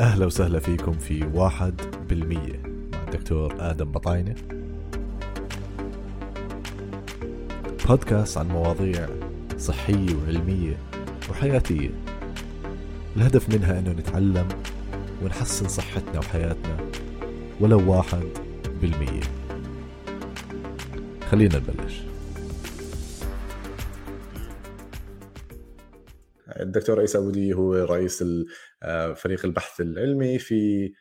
أهلا وسهلا فيكم في 1% مع الدكتور آدم بطاينه، بودكاست عن مواضيع صحية وعلمية وحياتية الهدف منها أنه نتعلم ونحسن صحتنا وحياتنا ولو 1%. خلينا نبلش. الدكتور إيسا أبو دية هو رئيس فريق البحث العلمي في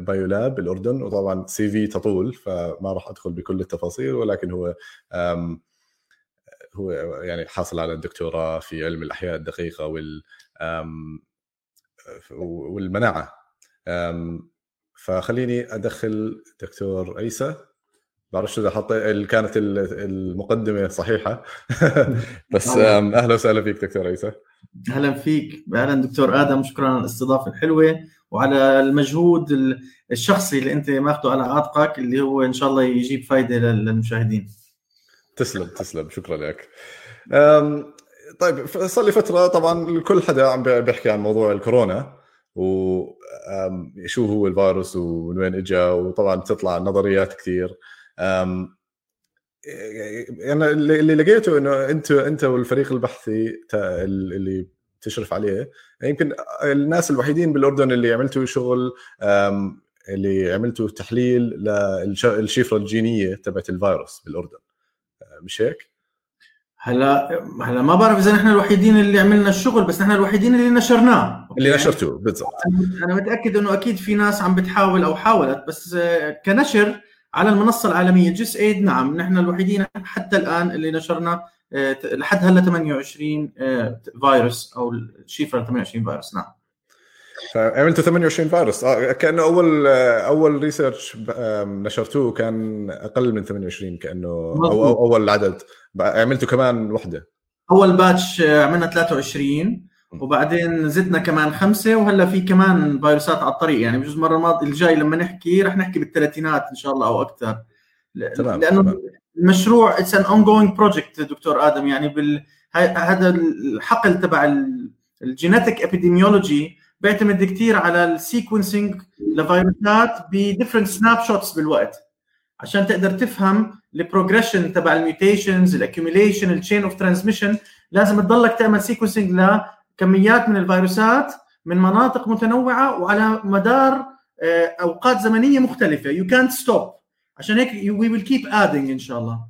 بايولاب الأردن، وطبعاً CV تطول فما راح أدخل بكل التفاصيل، ولكن هو يعني حاصل على الدكتوراه في علم الأحياء الدقيقة والمناعة. فخليني أدخل دكتور إيسا. بعرف شو كانت المقدمة صحيحة بس أهلا وسهلا فيك دكتور إيسا. أهلا فيك، أهلا دكتور آدم، شكرا على الاستضافة الحلوة وعلى المجهود الشخصي اللي أنت ماخده على عاتقك، اللي هو إن شاء الله يجيب فايدة للمشاهدين. تسلم، شكرا لك. طيب، صار لي فترة طبعا كل حدا عم بيحكي عن موضوع الكورونا وشو هو الفيروس ومن وين إجا، وطبعا بتطلع نظريات كثير. يعني اللي لقيته انه انت والفريق البحثي اللي تشرف عليه يمكن الناس الوحيدين بالاردن اللي عملتوا شغل، اللي عملتوا تحليل للشفره الجينيه تبعت الفيروس بالاردن، مش هيك؟ هلا ما بعرف اذا نحن الوحيدين اللي عملنا الشغل، بس نحن الوحيدين اللي نشرناه، اللي نشرته بالضبط. انا متاكد انه اكيد في ناس عم بتحاول او حاولت، بس كنشر على المنصة العالمية جيس إيد، نعم نحن الوحيدين حتى الآن اللي نشرنا لحد هلا 28 فيروس أو الشفرة 28 فيروس. نعم، عملتوا 28 فيروس. كأنه أول ريسيرش نشرتوه كان أقل من 28، كأنه أول عدد. عملتوا كمان وحدة، أول باتش عملنا 23 وبعدين زدنا كمان 5، وهلا في كمان فيروسات على الطريق. يعني بجوز مرة الماضي الجاي لما نحكي رح نحكي بالثلاثينات إن شاء الله أو أكثر، لأنه المشروع it's an ongoing project دكتور آدم. يعني هذا الحقل تبع الجينيتك ابيديميولوجي بيعتمد كتير على السيكونسينج لفيروسات بديفرنت سناب شوتس بالوقت، عشان تقدر تفهم البروجريشن تبع الميوتيشنز، الاكيوميليشن، التشين اوف ترانسميشن. لازم تضلك تعمل سيكونسينج ل كميات من الفيروسات من مناطق متنوعة وعلى مدار أوقات زمنية مختلفة. You can't stop. عشان هيك we will keep adding إن شاء الله.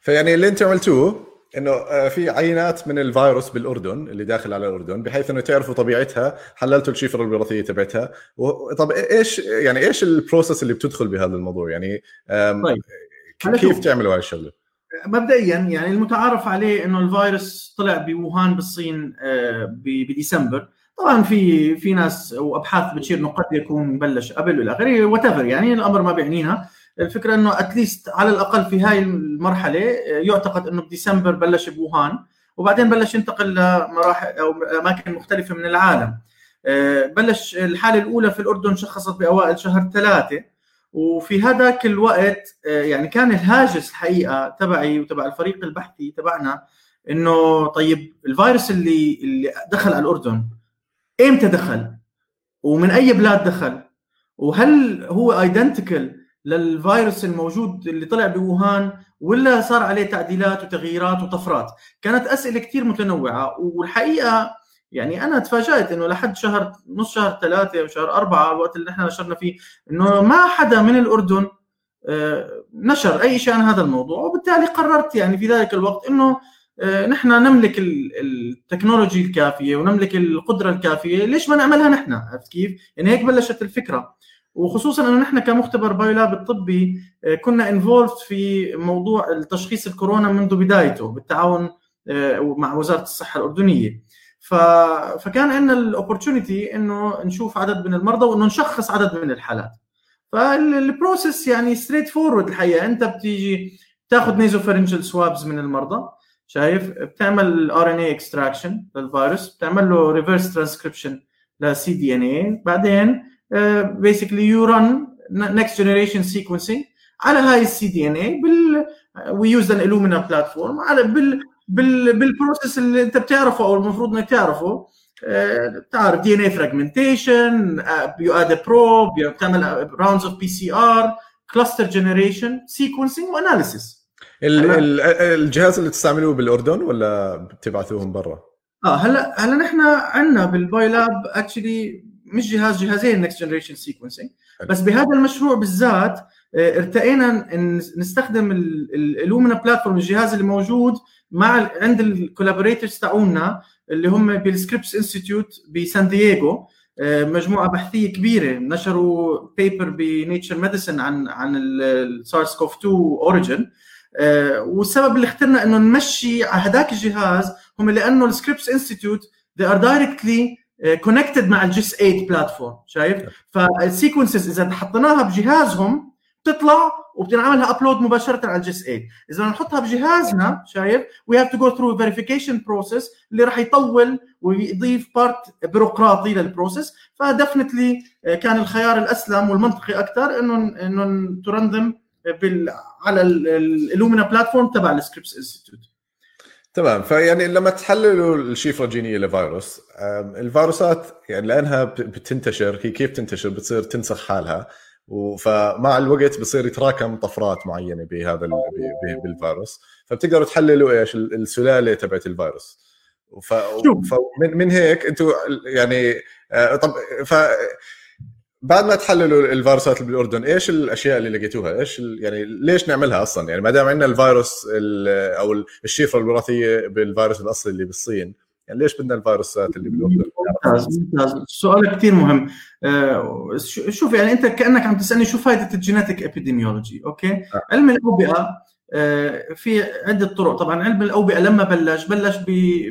فيعني اللي أنت عملتوه إنه في عينات من الفيروس بالأردن اللي داخل على الأردن، بحيث إنه تعرفوا طبيعتها، حللتوا الشفرة الوراثية تبعتها. طب إيش البروسس اللي بتدخل بهذا الموضوع؟ يعني طيب، كيف تعملوا هاي الشغلة؟ مبدئيا يعني المتعارف عليه انه الفيروس طلع بوهان بالصين بديسمبر. طبعا في ناس وابحاث بتشير انه قد يكون بلش قبل والى اخره وتفر، يعني الامر ما بيعنينا. الفكره انه اتليست على الاقل في هاي المرحله يعتقد انه بديسمبر بلش بوهان، وبعدين بلش ينتقل لمراحل او اماكن مختلفه من العالم. بلش الحاله الاولى في الاردن شخصت باوائل شهر 3، وفي هذاك الوقت يعني كان الهاجس الحقيقة تبعي وتبع الفريق البحثي تبعنا إنه طيب الفيروس اللي دخل على الأردن إمتى دخل ومن أي بلاد دخل، وهل هو ايدنتيكال للفيروس الموجود اللي طلع بوهان ولا صار عليه تعديلات وتغييرات وطفرات؟ كانت أسئلة كتير متنوعة، والحقيقة يعني أنا تفاجأت إنه لحد شهر نص شهر 3 أو شهر 4 الوقت اللي نحن نشرنا فيه إنه ما حدا من الأردن نشر أي شيء عن هذا الموضوع. وبالتالي قررت يعني في ذلك الوقت إنه نحن نملك التكنولوجيا الكافية ونملك القدرة الكافية، ليش ما نعملها نحن؟ عرفت كيف؟ يعني هيك بلشت الفكرة. وخصوصا إنه نحن كمختبر بايولاب الطبي كنا involved في موضوع التشخيص الكورونا منذ بدايته بالتعاون مع وزارة الصحة الأردنية. فكان عندنا الاوبورتونيتي انه نشوف عدد من المرضى وانه نشخص عدد من الحالات. فالبروسيس يعني ستريت فورورد الحقيقه. انت بتيجي تاخذ نيزوفارينجل سوابز من المرضى، شايف، بتعمل RNA extraction للفيروس، بتعمل له reverse transcription لCDNA، بعدين basically you run next generation sequencing على هاي الCDNA we use an Illumina platform على بالبروسيس اللي انت بتعرفه او المفروض انك تعرفه. تعرف دي ان اي فراجمنتيشن، بيؤدي بروب، بتعمل راوندز اوف بي سي ار، كلاستر جنريشن، سيكونسينج واناليسيس. الجهاز اللي تستعملوه بالاردن ولا بتبعثوهم برا؟ هلا نحن عندنا بالبايولاب اكشلي مش جهاز، جهازين نكست جنريشن سيكونسينج، بس بهذا المشروع بالذات ارتقينا نستخدم الإلومينا بلاتفورم، الجهاز اللي موجود مع عند الكولابوريتورز تاعونا اللي هم بالسكريبس انستيتوت بسان دييغو، مجموعه بحثيه كبيره نشروا بيبر بنيتشر ميديسن عن السارس كوف تو اوريجين. والسبب اللي اخترنا انه نمشي على هذاك الجهاز هم لانه السكريبس انستيتوت they are directly connected مع الجيس إيد بلاتفورم، شايف؟ فالسيكونسز اذا حطيناها بجهازهم بتطلع وبتنعملها ابلود مباشره على الجيس إيد، اذا نحطها بجهازنا شايف وي هاف تو جو ثرو فيريفيكيشن بروسيس اللي راح يطول ويضيف بارت بيروقراطي للبروسيس. فدفنتلي كان الخيار الاسلم والمنطقي اكثر انه ترندم على الإلومينا بلاتفورم تبع السكريبس انستيتوت. تمام. فيعني لما تحللوا الشفره الجينيه لفيروس، الفيروسات يعني لانها بتنتشر، هي كيف تنتشر؟ بتصير تنسخ حالها، ومع الوقت بصير يتراكم طفرات معينه بهذا بالفيروس، فبتقدروا تحللوا ايش السلاله تبعت الفيروس. فمن هيك انتم يعني طب بعد ما تحللوا الفيروسات بالاردن، ايش الاشياء اللي لقيتوها؟ ايش يعني ليش نعملها اصلا؟ يعني ما دام عندنا الفيروس او الشفره الوراثيه بالفيروس الاصلي اللي بالصين، يعني ليش بدنا الفيروسات اللي بالاردن؟ سؤال كتير مهم. شوف يعني انت كانك عم تسالني شو فائده الجينيتك ابيديميولوجي. اوكي علم الاوبئه في عده طرق. طبعا علم الاوبئه لما بلش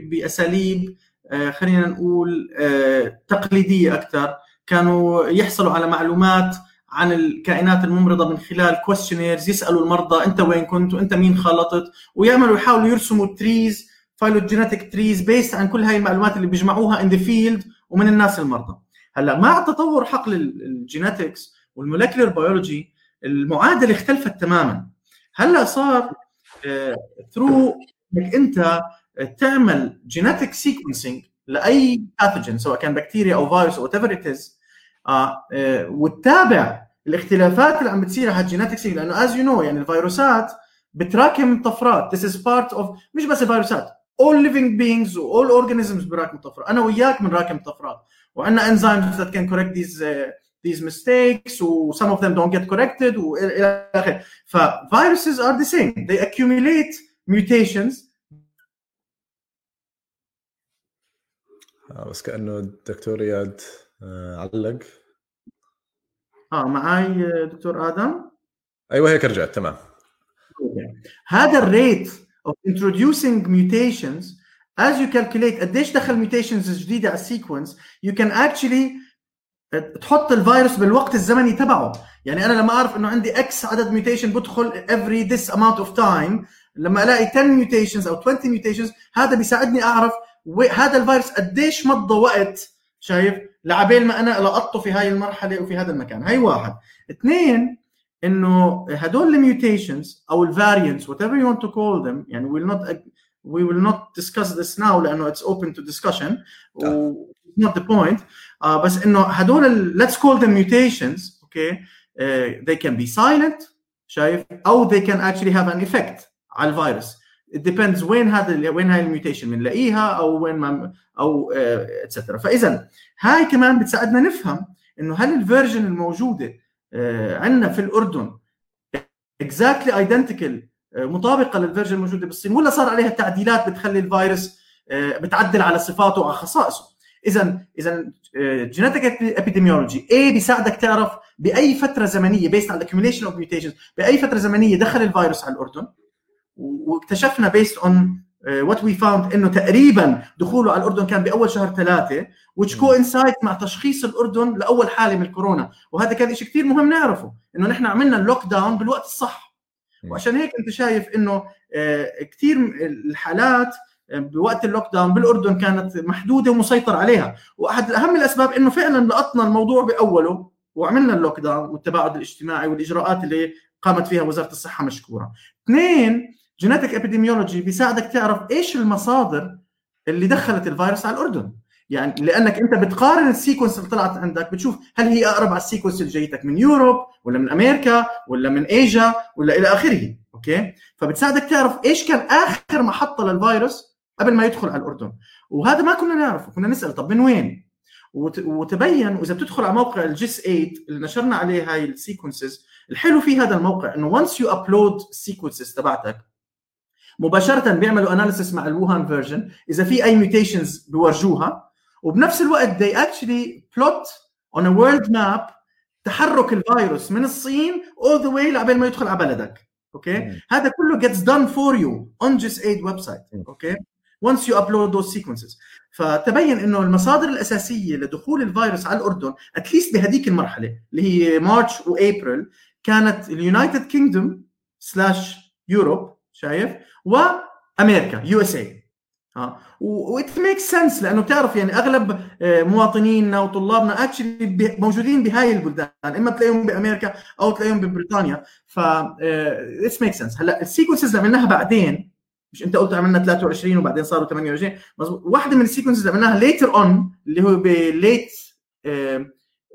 باساليب خلينا نقول تقليديه اكثر، كانوا يحصلوا على معلومات عن الكائنات الممرضة من خلال questionnaires، يسألوا المرضى أنت وين كنت وأنت مين خلطت، ويعملوا يحاولوا يرسموا تريز، phylogenetic trees based عن كل هاي المعلومات اللي بيجمعوها in the field ومن الناس المرضى. هلا مع تطور حقل الجينيتكس والمولكيولر بيولوجي المعادلة اختلفت تماما. هلا صار through إنك أنت تعمل genetic sequencing لأي pathogen سواء كان بكتيريا أو فيروس أو whatever it is، وتتابع الاختلافات اللي عم بتصير على الجيناتكس، لأنه as you know يعني الفيروسات بتراكم طفرات. This is part of مش بس الفيروسات، all living beings و all organisms بيراكم طفرات. أنا وياك بنراكم طفرات، وعندنا enzymes that can correct these mistakes و some of them don't get corrected وإلى آخره. فviruses are the same. They accumulate mutations. بس كأنه الدكتور إياد علق. معاي دكتور آدم؟ أيوة هيك رجعت. تمام. هذا الريت of introducing mutations as you calculate قديش دخل mutations الجديدة على sequence، you can actually تحط الفيروس بالوقت الزمني تبعه. يعني أنا لما أعرف إنه عندي X عدد mutation بدخل every this amount of time، لما ألاقي 10 mutations أو 20 mutations هذا بيساعدني أعرف هذا الفيروس قديش مضى وقت شايف لعبين ما أنا لقطه في هاي المرحلة وفي هذا المكان. هاي واحد. اثنين، إنه هدول الميوتيشنز أو الفاريانتس whatever you want to call them، يعني we will not discuss this now لأنه it's open to discussion not the point. بس إنه هدول let's call them mutations. okay they can be silent شايف أو they can actually have an effect على الفيروس. It depends وين هاي الميوتيشن بنلاقيها أو وين ما أو etc. فإذا هاي كمان بتساعدنا نفهم إنه هل الفيرجن الموجودة عندنا في الأردن exactly identical مطابقة للفيرجن الموجودة بالصين، ولا صار عليها تعديلات بتخلي الفيروس بتعدل على صفاته وعلى خصائصه. إذا genetic epidemiology بيساعدك تعرف بأي فترة زمنية based on accumulation of mutations بأي فترة زمنية دخل الفيروس على الأردن. واكتشفنا based on what we found إنه تقريبا دخوله على الأردن كان بأول شهر 3 which coincides مع تشخيص الأردن لأول حالة من الكورونا. وهذا كان إشي كتير مهم نعرفه، إنه نحن عملنا اللوك داون بالوقت الصح. وعشان هيك أنت شايف إنه كتير الحالات بوقت اللوك داون بالأردن كانت محدودة ومسيطر عليها. وأحد أهم الأسباب إنه فعلا لقطنا الموضوع بأوله وعملنا اللوك داون والتباعد الاجتماعي والإجراءات اللي قامت فيها وزارة الصحة مشكورة. 2 جينيتك ابيديميولوجي بيساعدك تعرف ايش المصادر اللي دخلت الفيروس على الأردن، يعني لانك انت بتقارن السيكونس اللي طلعت عندك بتشوف هل هي اقرب على السيكونس اللي جايتك من يوروب ولا من امريكا ولا من ايجا ولا الى اخره. اوكي، فبتساعدك تعرف ايش كان اخر محطه للفيروس قبل ما يدخل على الاردن، وهذا ما كنا نعرفه، كنا نسال طب من وين. وتبين، واذا بتدخل على موقع الجيس إيد اللي نشرنا عليه هاي السيكونسز، الحلو في هذا الموقع انه وانس يو ابلود السيكونسز تبعتك مباشره بيعملوا اناليسيس مع الوهان فيرجن اذا في اي ميوتيشنز بيورجوها، وبنفس الوقت they actually plot on a world map تحرك الفيروس من الصين all the way لعبين ما يدخل على بلدك. اوكي، هذا كله gets done for you on GIS Aid website. اوكي، once you upload those sequences. فتبين انه المصادر الاساسيه لدخول الفيروس على الاردن اتليست بهديك المرحله اللي هي مارس وابريل كانت اليونايتد كينجدوم سلاش يوروب، شايف، وامريكا يو اس اي. وات ميك سنس لانه بتعرف يعني اغلب مواطنينا وطلابنا اكشلي موجودين بهاي البلدان، اما تلاقيهم بامريكا او تلاقيهم ببريطانيا، ف ات ميك سنس. هلا السيكونسز اللي عملناها بعدين، مش انت قلت عملنا 23 وبعدين صاروا 28، مظبوط. واحده من السيكونسز اللي عملناها ليتر اون اللي هو بليت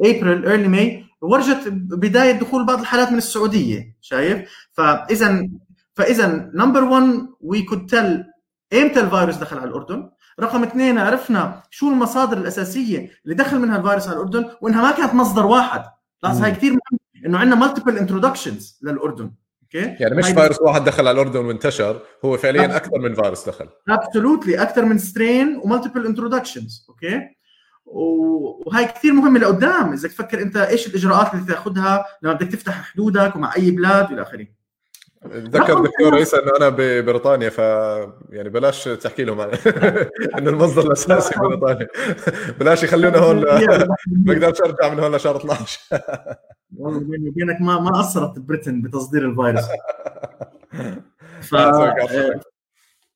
ابريل ايرلي ماي، ورجت بدايه دخول بعض الحالات من السعوديه، شايف. فاذا نمبر 1 وي كود تيل امتى الفيروس دخل على الاردن. رقم 2 عرفنا شو المصادر الاساسيه اللي دخل منها الفيروس على الاردن وانها ما كانت مصدر واحد. لاحظ هاي كثير مهم انه عندنا مالتيبل انترودكشنز للاردن. اوكي، يعني مش فيروس واحد دخل على الاردن وانتشر، هو فعليا اكثر من فيروس دخل، ابسولوتلي اكثر من سترين ومالتيبل انترودكشنز. اوكي، وهي كثير مهمه لقدام اذا تفكر انت ايش الاجراءات اللي تاخذها لما بدك تفتح حدودك ومع اي بلاد والى اخره. اتذكر دكتور إيسا انه انا ببريطانيا، ف يعني بلاش تحكي لهم انه المصدر الاساسي بريطانيا، بلاش يخلونا هون، بقدرش ارجع من هون لشهر 12. والله بيني وبينك ما اثرت بريطانيا بتصدير الفيروس، ف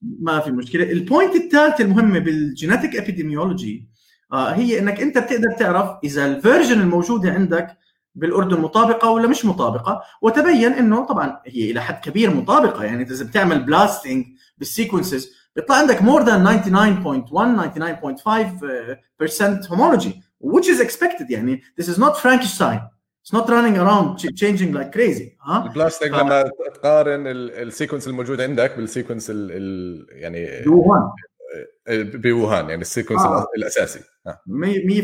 ما في مشكله. البوينت الثالثه المهمه بالجينيتك ابيديميولوجي هي انك انت بتقدر تعرف اذا الفيرجن الموجوده عندك بالاردن مطابقه ولا مش مطابقه، وتبين انه طبعا هي الى حد كبير مطابقه. يعني اذا بتعمل بلاستنج بالسيكونسز بيطلع عندك مور ذان 99.1 99.5% homology which is expected. يعني this is not Frankenstein, it's not running around changing like crazy. البلاستنج لما تقارن السيكونس الموجود عندك بالسيكونس يعني بوهان، يعني السيكونس الاساسي 100%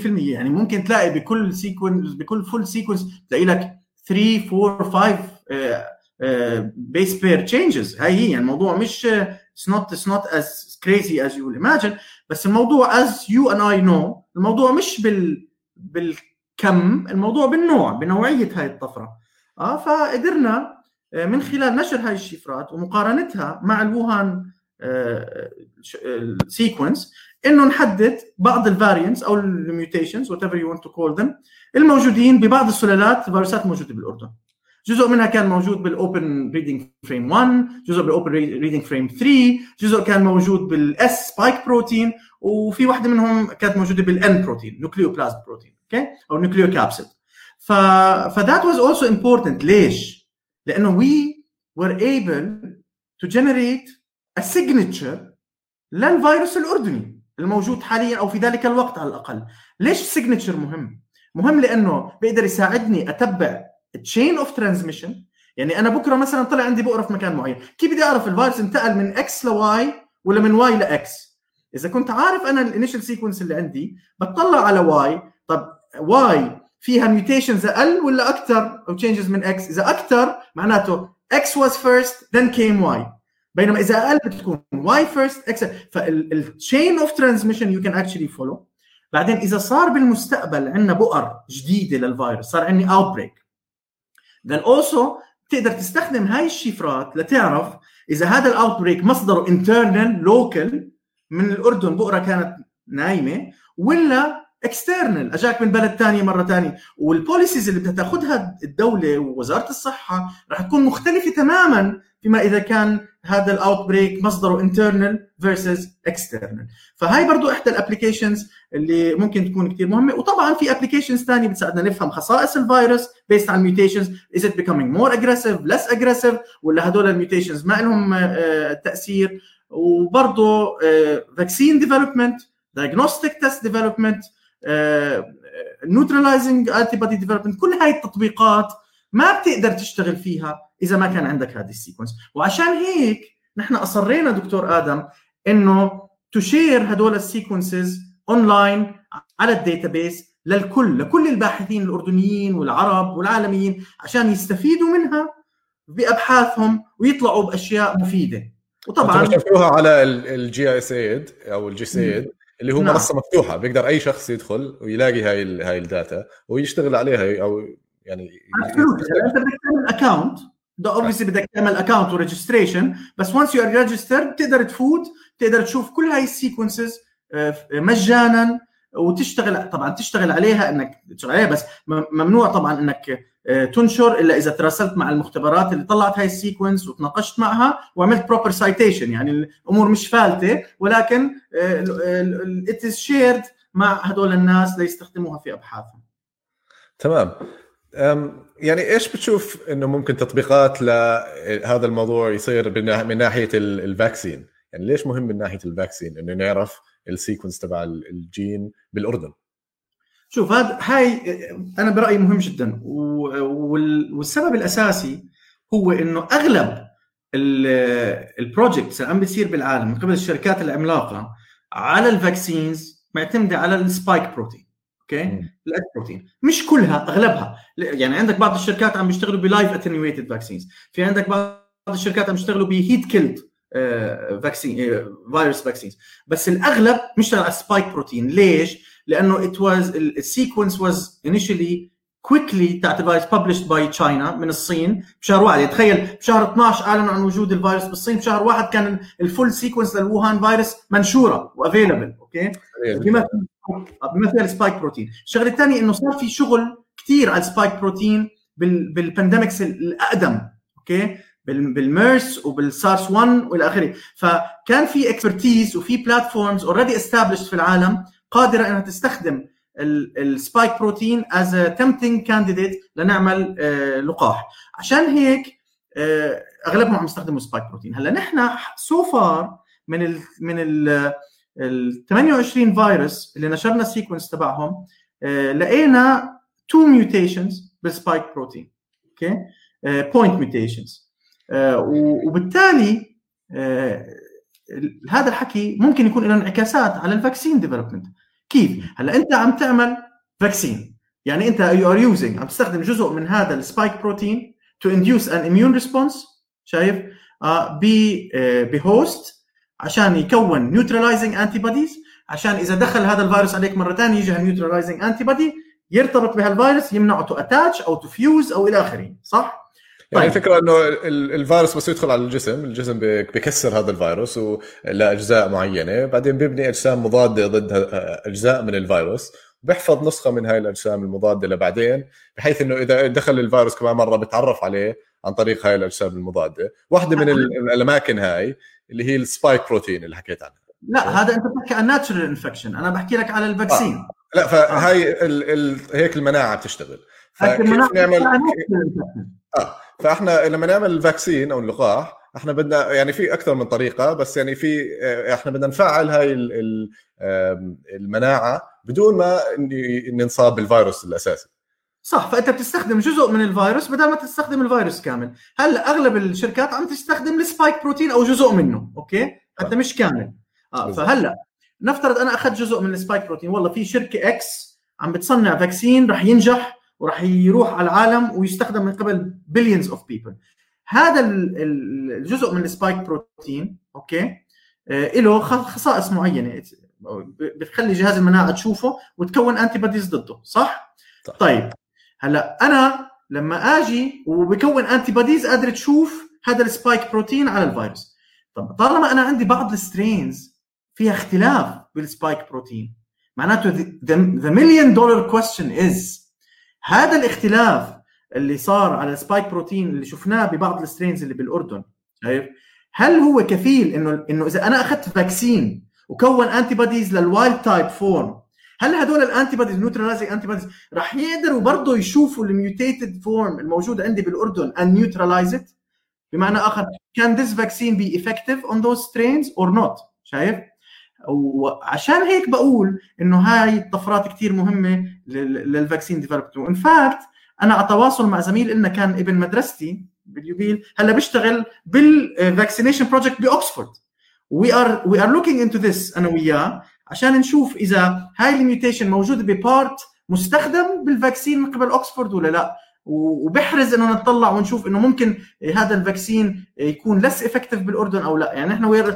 يعني ممكن تلاقي بكل سيكونس، بكل فول سيكونس تلاقي لك 3 4 5 بيس بير تشينجز. هاي هي الموضوع، مش it's not as crazy as you imagine. بس الموضوع as you and I know الموضوع مش بالكم، الموضوع بالنوع، بنوعيه هاي الطفره. فقدرنا من خلال نشر هاي الشفرات ومقارنتها مع الوهان السيكونس انه نحدد بعض الفاريانتس او الميوتيشنز وات ايفر يو وانت تو كول ذم الموجودين ببعض السلالات الفيروسات الموجوده بالاردن. جزء منها كان موجود بالاوبن ريدنج فريم 1، جزء بالاوبن ريدنج فريم 3، جزء كان موجود بالاس سبايك بروتين، وفي واحده منهم كانت موجوده بالان بروتين نيوكليوبلاست بروتين، اوكي، او نيوكليوكابسيد. فذات واز اولسو امبورتنت. ليش؟ لانه وي وير ايبل تو جنريت السيجنتشر للفيروس الأردني الموجود حاليا أو في ذلك الوقت على الأقل. ليش السيجنتشر مهم؟ مهم لأنه بيقدر يساعدني أتبع chain of transmission. يعني أنا بكرة مثلا طلع عندي بقرة في مكان معين، كيف بدي أعرف الفيروس انتقل من X لY ولا من Y لX؟ إذا كنت عارف أنا الانيشال سيكونس اللي عندي بتطلع على Y، طب Y فيها mutations أقل ولا أكتر أو changes من X؟ إذا أكتر معناته X was first then came Y، بينما إذا أقل بتكون Y first X. فالchain of transmission you can actually follow. بعدين إذا صار بالمستقبل عندنا بؤر جديدة للفيروس، صار عندي outbreak، then also تقدر تستخدم هاي الشفرات لتعرف إذا هذا الoutbreak مصدره internal local من الأردن، بؤرة كانت نايمة، ولا external أجاك من بلد تانية مرة تانية. والpolicies اللي بتاخدها الدولة ووزارة الصحة راح تكون مختلفة تماماً فيما إذا كان هذا الأوتبريك مصدره internal versus external. فهاي برضو إحدى الأبليكيشنز اللي ممكن تكون كتير مهمة. وطبعاً في أبليكيشنز تانية بتساعدنا نفهم خصائص الفيروس based on mutations. Is it becoming more aggressive, less aggressive، ولا هدول الميوتيشنز ما لهم تأثير. وبرضو vaccine development diagnostic test development, neutralizing antibody development. كل هاي التطبيقات ما بتقدر تشتغل فيها إذا ما كان عندك هذه السيكونس. وعشان هيك نحن أصرينا دكتور آدم إنه تشير هدول السيكونسز أونلاين على الداتابيس للكل، لكل الباحثين الأردنيين والعرب والعالميين عشان يستفيدوا منها بأبحاثهم ويطلعوا بأشياء مفيدة. وطبعا شفتوها على الجي اس ايد او الجيس ايد اللي هو منصه مفتوحه، بيقدر اي شخص يدخل ويلاقي هاي الداتا ويشتغل عليها، او يعني انت بدك تعمل اكونت، ده اوبسي بدك تعمل اكونت وريجستريشن، بس وانس يو ار ريجسترد بتقدر تفوت، بتقدر تشوف كل هاي السيكونسز مجانا وتشتغل. طبعا تشتغل عليها انك تشتغل عليها، بس ممنوع طبعا انك تنشر الا اذا تراسلت مع المختبرات اللي طلعت هاي السيكونس وتناقشت معها وعملت بروبر سايتيشن. يعني الامور مش فالته، ولكن it is shared مع هدول الناس ليستخدموها في ابحاثهم. تمام. يعني ايش بتشوف انه ممكن تطبيقات لهذا الموضوع يصير من ناحيه الفاكسين؟ يعني ليش مهم من ناحيه الفاكسين انه نعرف السيكونس تبع الجين بالاردن؟ شوف، هاي أنا برأيي مهم جدا، والسبب الأساسي هو إنه أغلب البروجكتس الآن بيصير بالعالم من قبل الشركات العملاقة على الفاكسينز معتمدة على السبايك بروتين، أوكي، الأد بروتين، مش كلها، أغلبها. يعني عندك بعض الشركات عم يشتغلوا بلايف أتنويتد فاكسينز، في عندك بعض الشركات عم يشتغلوا بهيت كيلد فاكسين فيروس فاكسينز، بس الأغلب مشتغل على السبايك بروتين. ليش؟ لأنه the sequence was initially quickly published by China من الصين بشهر 1. تخيل بشهر 12 أعلن عن وجود الفيروس بالصين، بشهر 1 كان الفول sequence للوهان فيروس منشورة وavailable. أوكي، بمثل سبايك بروتين. الشغل الثاني إنه صار في شغل كتير على سبايك بروتين بالبانديمكس الأقدم، أوكي، بالميرس وبالسارس 1 والآخرين. فكان في expertise وفي platforms already established في العالم قادرة أنها تستخدم السبايك بروتين as a tempting candidate لنعمل لقاح. عشان هيك أغلبهم عم يستخدموا سبايك بروتين. هلا نحن so far من ال 28 فيروس اللي نشرنا السيكونس تبعهم لقينا 2 mutations بالسبايك بروتين، okay point mutations، وبالتالي هذا الحكي ممكن يكون له انعكاسات على الفاكسين ديفلوبمنت. كيف؟ هلا انت عم تعمل فاكسين، يعني انت عم تستخدم جزء من هذا السبايك بروتين تو انديوس ان اميون ريسبونس، شايف، بهوست عشان يكون نيوترلايزنج انتي بوديز، عشان اذا دخل هذا الفيروس عليك مره ثانيه يجي هالنيوترلايزنج انتي بودي يرتبط بهالفيروس يمنعه تو اتاتش او تو فيوز او الى اخره، صح؟ يعني الفكرة أنه الفيروس بس يدخل على الجسم بيكسر هذا الفيروس لأجزاء معينة، بعدين بيبني أجسام مضادة ضد أجزاء من الفيروس، بيحفظ نسخة من هاي الأجسام المضادة لبعدين، بحيث أنه إذا دخل الفيروس كمان مرة بتعرف عليه عن طريق هاي الأجسام المضادة. واحدة من الأماكن هاي اللي هي السبايك بروتين اللي حكيت عنها. لا، هذا أنت بتحكي عن ناتشرال إنفكشن، أنا بحكي لك على الفاكسين. لا، فهاي هيك المناعة بتشتغل. فكيف نعمل فاحنا لما نعمل الفاكسين او اللقاح احنا بدنا، يعني في اكثر من طريقه، بس يعني في احنا بدنا نفعل هاي المناعه بدون ما ننصاب بالفيروس الاساسي، صح؟ فانت بتستخدم جزء من الفيروس بدل ما تستخدم الفيروس كامل. هلا اغلب الشركات عم تستخدم السبايك بروتين او جزء منه، اوكي، حتى مش كامل. فهلا نفترض انا اخذت جزء من السبايك بروتين، والله في شركه اكس عم بتصنع فاكسين رح ينجح وراح يروح على العالم ويستخدم من قبل billions of people. هذا الجزء من السبايك بروتين، اوكي، له خصائص معينه بتخلي جهاز المناعه تشوفه وتكون انتي بوديز ضده، صح؟ طيب هلا انا لما اجي وبكون انتي بوديز قادر تشوف هذا السبايك بروتين على الفيروس. طب طالما انا عندي بعض السترينز فيها اختلاف بالسبايك بروتين، معناته the million dollar question is هذا الاختلاف اللي صار على السبايك بروتين اللي شفناه ببعض السترينز اللي بالأردن، شايف، هل هو كفيل انه اذا انا اخذت فاكسين وكون انتي بوديز للوايلد تايب فورم، هل هذول الانتي بوديز نيوترلايزنج انتي بوديز راح يقدروا برضه يشوفوا الميوتيتد فورم الموجوده عندي بالأردن ان نيوترلايز ات؟ بمعنى اخر، كان ذس فاكسين بي افكتيف اون ذوز سترينز اور نوت، شايف؟ وعشان هيك بقول إنه هاي الطفرات كتير مهمة للفاكسين ديفلوبمنت. وإن فاكت أنا على تواصل مع زميل إلنا كان ابن مدرستي باليوبيل هلا بيشتغل بالفاكسينيشن بروجكت بأكسفورد. We are looking into this أنا وياه عشان نشوف إذا هاي الميوتيشن موجودة ببارت مستخدم بالفاكسين من قبل أكسفورد ولا لا، وبحرز إنه نتطلع ونشوف إنه ممكن هذا الفاكسين يكون less effective بالأردن أو لا. يعني إحنا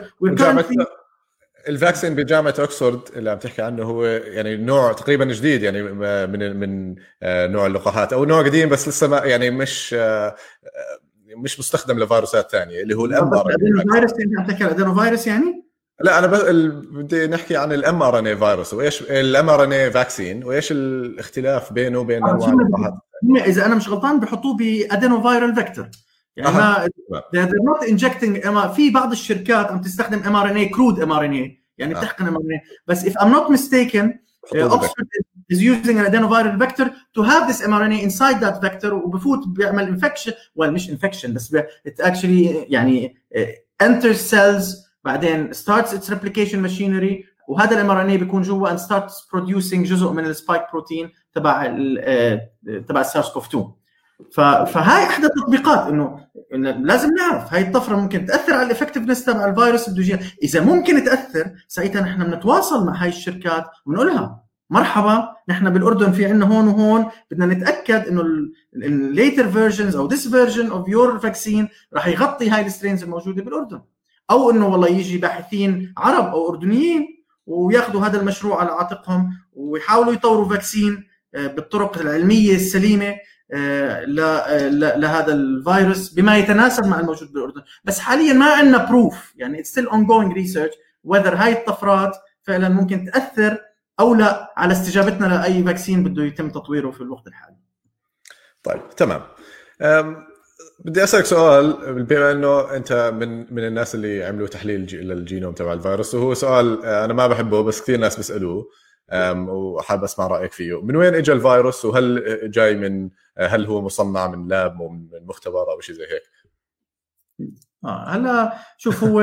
الفاكسين بجامعة أكسفورد اللي عم تحكي عنه هو يعني نوع تقريبا جديد، يعني من نوع اللقاحات أو نوع قديم بس لسه ما يعني مش مستخدم لفيروسات تانية اللي هو الفيروس اللي عم تحكي الأدينوفيروس. يعني لا أنا بدي نحكي عن mRNA فيروس وإيش mRNA فاكسين وإيش الاختلاف بينه وبين أنواع اللقاحات. إذا أنا مش غلطان بحطوه بأدينوفيرال فيكتور، يعني they're not injecting. في بعض الشركات عم تستخدم mRNA crude mRNA يعني بتحقن mRNA، بس if I'm not mistaken Oxford is using an adenoviral vector to have this mRNA inside that vector وبفوت بيعمل infection مش infection بس it actually يعني enters cells بعدين starts its replication machinery وهذا mRNA بيكون جوا and starts producing جزء من spike protein تبع السارس كوف تو. فهاي احدى التطبيقات انه لازم نعرف هاي الطفره ممكن تاثر على الافكتيفنس تبع الفيروس الدوجين. اذا ممكن تاثر ساعتها نحن بنتواصل مع هاي الشركات ونقولها مرحبا نحن بالاردن في عندنا هون وهون، بدنا نتاكد انه الليتر فيرجنز او ذس فيرجن اوف يور فاكسين راح يغطي هاي السترينز الموجوده بالاردن، او انه والله يجي باحثين عرب او اردنيين وياخذوا هذا المشروع على عاتقهم ويحاولوا يطوروا فاكسين بالطرق العلميه السليمه لهذا الفيروس بما يتناسب مع الموجود بالأردن. بس حاليا ما عندنا بروف، يعني it's still ongoing research whether هاي الطفرات فعلا ممكن تأثر أو لا على استجابتنا لأي فاكسين بده يتم تطويره في الوقت الحالي. طيب تمام. بدي أسألك سؤال بما أنه أنت من الناس اللي عملوا تحليل للجينوم تبع الفيروس، وهو سؤال أنا ما بحبه بس كثير ناس بيسألوه وحاب اسمع رايك فيه. من وين اجى الفيروس؟ وهل جاي من هل هو مصنع من لاب ومن مختبر او شيء زي هيك؟ هلا شوف هو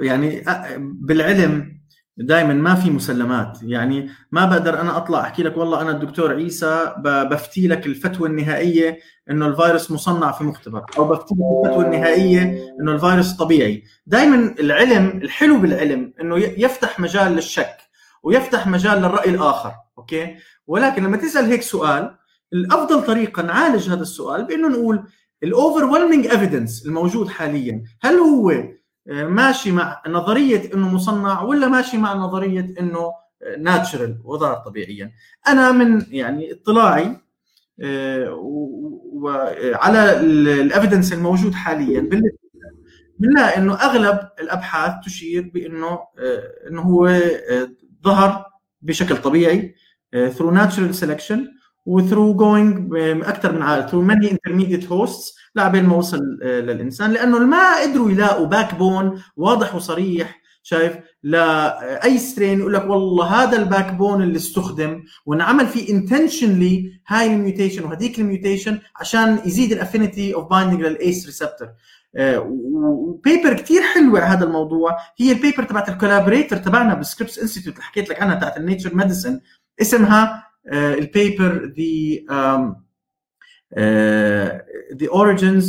يعني بالعلم دائما ما في مسلمات، يعني ما بقدر انا اطلع احكي لك والله انا الدكتور عيسى بفتي لك الفتوى النهائيه انه الفيروس مصنع في مختبر، او بفتي لك الفتوى النهائيه انه الفيروس طبيعي. دائما العلم الحلو بالعلم انه يفتح مجال للشك ويفتح مجال للرأي الآخر، أوكي؟ ولكن لما تسأل هيك سؤال الأفضل طريقة نعالج هذا السؤال بأنه نقول ال overwhelming evidence الموجود حاليا هل هو ماشي مع نظرية أنه مصنع ولا ماشي مع نظرية أنه natural وظهر طبيعيا. أنا من يعني اطلاعي على ال evidence الموجود حاليا بنلاقي أنه أغلب الأبحاث تشير بأنه أنه هو ظهر بشكل طبيعي through natural selection و through going أكثر من عائلة through many intermediate hosts لعبين ما وصل للإنسان، لأنه ما قدروا يلاقوا باكبون واضح وصريح شايف لأي سترين يقول لك والله هذا الباكبون اللي استخدم ونعمل فيه intentionally هاي الميوتيشن وهديك الميوتيشن عشان يزيد الافينيتي of binding للACE receptor. وبيبر كتير حلوة على هذا الموضوع، هي البيبر تبعت الكولابريتر تبعنا بالسكريبس انستيتوت اللي حكيت لك عنها تبعت النيتشر ميديسن، اسمها البيبر the origins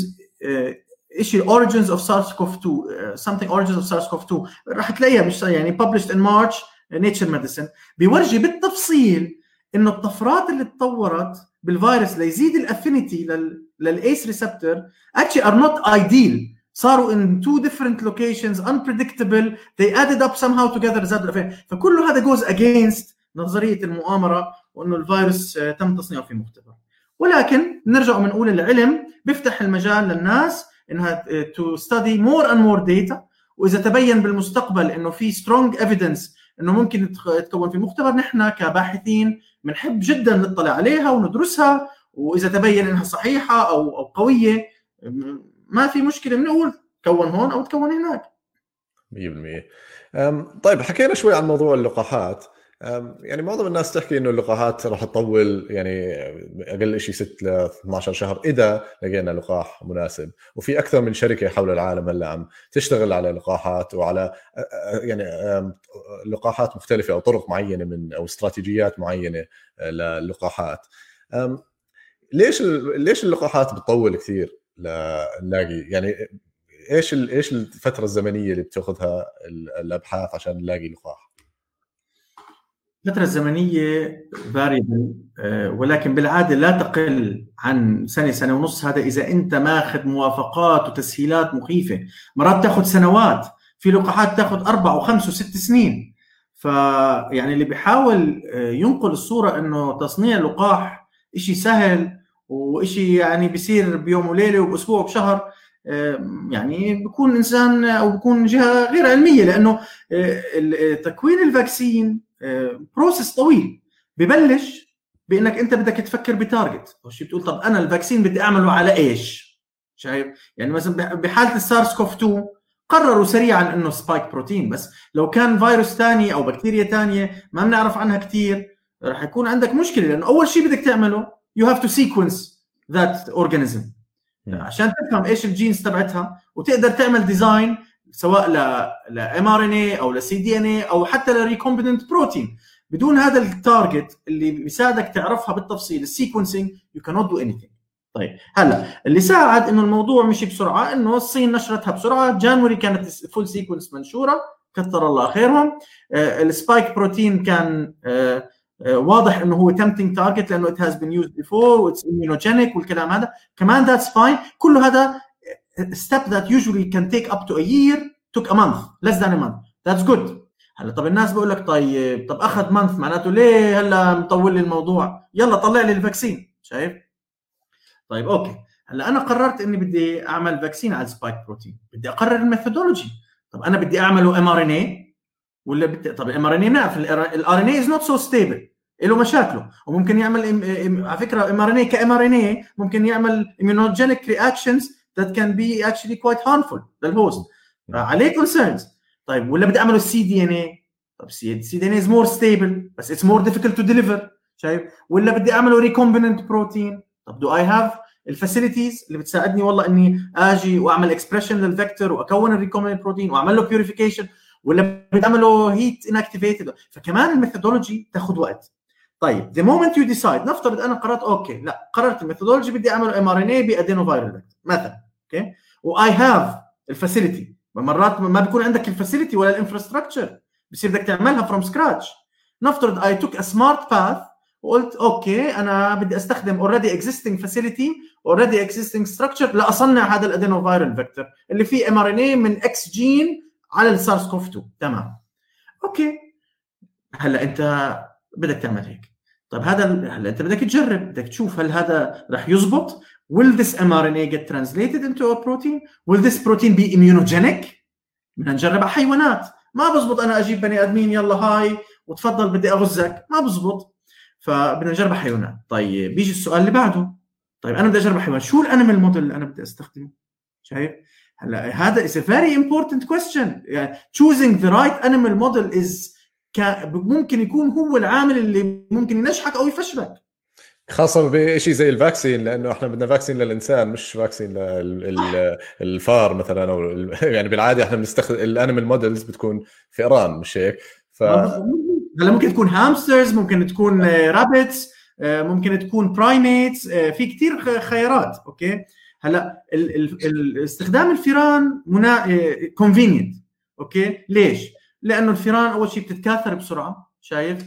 issue origins of SARS-CoV-2 something origins of SARS-CoV-2 راح تلاقيها مش يعني published in March نيتشر ميديسن. بيورجي بالتفصيل انه الطفرات اللي تطورت بالفيروس ليزيد الافينيتي للACE receptor actually are not ideal. صاروا in two different locations unpredictable they added up somehow together زاد. فكل هذا goes against نظرية المؤامرة وأنه الفيروس تم تصنيعه في مختبر. ولكن نرجع ونقول العلم بيفتح المجال للناس إنها to study more and more data، وإذا تبين بالمستقبل إنه في strong evidence إنه ممكن تكون في مختبر نحن كباحثين منحب جدا نطلع عليها وندرسها، وإذا تبين إنها صحيحة أو قوية ما في مشكلة بنقول تكون هون أو تكون هناك 100%. طيب حكينا شوي عن موضوع اللقاحات، يعني معظم الناس تحكي إنه اللقاحات راح تطول، يعني أقل شيء 6 ل 12 شهر إذا لقينا لقاح مناسب. وفي أكثر من شركة حول العالم اللي عم تشتغل على لقاحات وعلى يعني لقاحات مختلفة أو طرق معينة من أو استراتيجيات معينة للقاحات. ليش اللقاحات بتطول كثير لنلاقي، يعني إيش الفترة الزمنية اللي بتأخذها الأبحاث عشان نلاقي لقاح؟ الفترة الزمنية variable، ولكن بالعادة لا تقل عن سنة، سنة ونص. هذا إذا أنت ماخذ موافقات وتسهيلات مخيفة، مرات تأخذ سنوات، في لقاحات تأخذ 4 و5 و6 سنين. فيعني اللي بيحاول ينقل الصورة إنه تصنيع لقاح إشي سهل وإشي يعني بيصير بيوم وليلة وبأسبوع وبشهر، يعني بيكون إنسان أو بيكون جهة غير علمية، لأنه تكوين الفاكسين بروسس طويل. ببلش بأنك أنت بدك تفكر بتارجت أو شيء، بتقول طب أنا الفاكسين بدي أعمله على إيش، شايف؟ يعني مثلا بحالة السارس كوف تو قرروا سريعا أنه سبايك بروتين، بس لو كان فيروس تاني أو بكتيريا تانية ما بنعرف عنها كتير رح يكون عندك مشكلة، لأنه أول شيء بدك تعمله you have to sequence that organism عشان تفهم إيش الجينز تبعتها وتقدر تعمل ديزاين سواء ل mRNA أو ل cDNA أو حتى ل recombinant protein. بدون هذا التارجت اللي بيساعدك تعرفها بالتفصيل السيكونسينج you cannot do anything. طيب هلا اللي ساعد إنه الموضوع مشي بسرعة إنه الصين نشرتها بسرعة، جانوري كانت فول سيكونس منشورة، كثر الله خيرهم. السبايك بروتين كان واضح إنه هو tempting target لأنه it has been used before it's immunogenic والكلام هذا كمان that's fine. كل هذا step that usually can take up to a year took a month, less than a month, that's good. هلا طب الناس بقول لك طيب طب أخذ month معناته ليه هلا مطول لي الموضوع، يلا طلع لي الفاكسين، شايف؟ طيب أوكي هلا أنا قررت إني بدي أعمل فاكسين على سبايك بروتين، بدي أقرر الميثودولوجي. طب أنا بدي أعمله mRNA ولا طب mRNA نعرف ال RNA is not so stable، له مشاكله، وممكن يعمل على فكرة mRNA كmRNA ممكن يعمل immunogenic reactions that can be actually quite harmful للhost، عليه concerns. طيب ولا بدي أعمله cDNA، طب cDNA is more stable بس it's more difficult to deliver، شايف؟ ولا بدي أعمله recombinant protein، طب do I have الفاسيليتيز اللي بتساعدني والله إني أجي وأعمل expression للفكتور وأكون الrecombinant protein وأعمل له purification، ولا بتعمله هيت انكتيفيتد. فكمان الميثودولوجي تاخذ وقت. طيب the moment you decide، نفترض انا قررت اوكي لا قررت الميثودولوجي بدي اعمله mRNA بادينوفايرال فيكتور مثلا، اوكي واي هاف الفاسيلتي، مرات ما بيكون عندك الفاسيلتي ولا الانفراستراكشر، بصير بدك تعملها فروم سكراتش. نفترض اي توك ا سمارت باث وقلت اوكي انا بدي استخدم اوريدي اكزيستينج فاسيلتي اوريدي اكزيستينج ستراكشر لاصنع هذا الادينوفايرال فيكتور اللي فيه mRNA من اكس جين على السارس كوف 2، تمام اوكي. هلا انت بدك تعمل هيك، طب هذا هلا انت بدك تجرب، بدك تشوف هل هذا راح يزبط. will this mRNA get translated into a protein, will this protein be immunogenic. بدنا نجرب على حيوانات، ما بزبط انا اجيب بني ادمين يلا هاي وتفضل بدي اغزك، ما بزبط، فبدنا نجرب على حيوانات. طيب بيجي السؤال اللي بعده، طيب انا بدي اجرب على حيوان، شو الانيمال موديل اللي انا بدي استخدمه، شايف؟ هلا هذا is a very important question. يعني choosing the right animal model is ممكن يكون هو العامل اللي ممكن ينجحك أو يفشلك، خاصة بشيء زي الفاكسين، لأنه إحنا بدنا فاكسين للإنسان مش فاكسين للفار مثلاً، أو يعني بالعادة إحنا بنستخدم الانيمال مودلز بتكون فئران مش هيك؟ هلا ممكن تكون هامسترز، ممكن تكون رابتس، ممكن تكون برايميتس، في كتير خيارات. أوكي هلا الاستخدام الفيران convenient، اوكي ليش؟ لانه الفيران اول شيء بتتكاثر بسرعه، شايف؟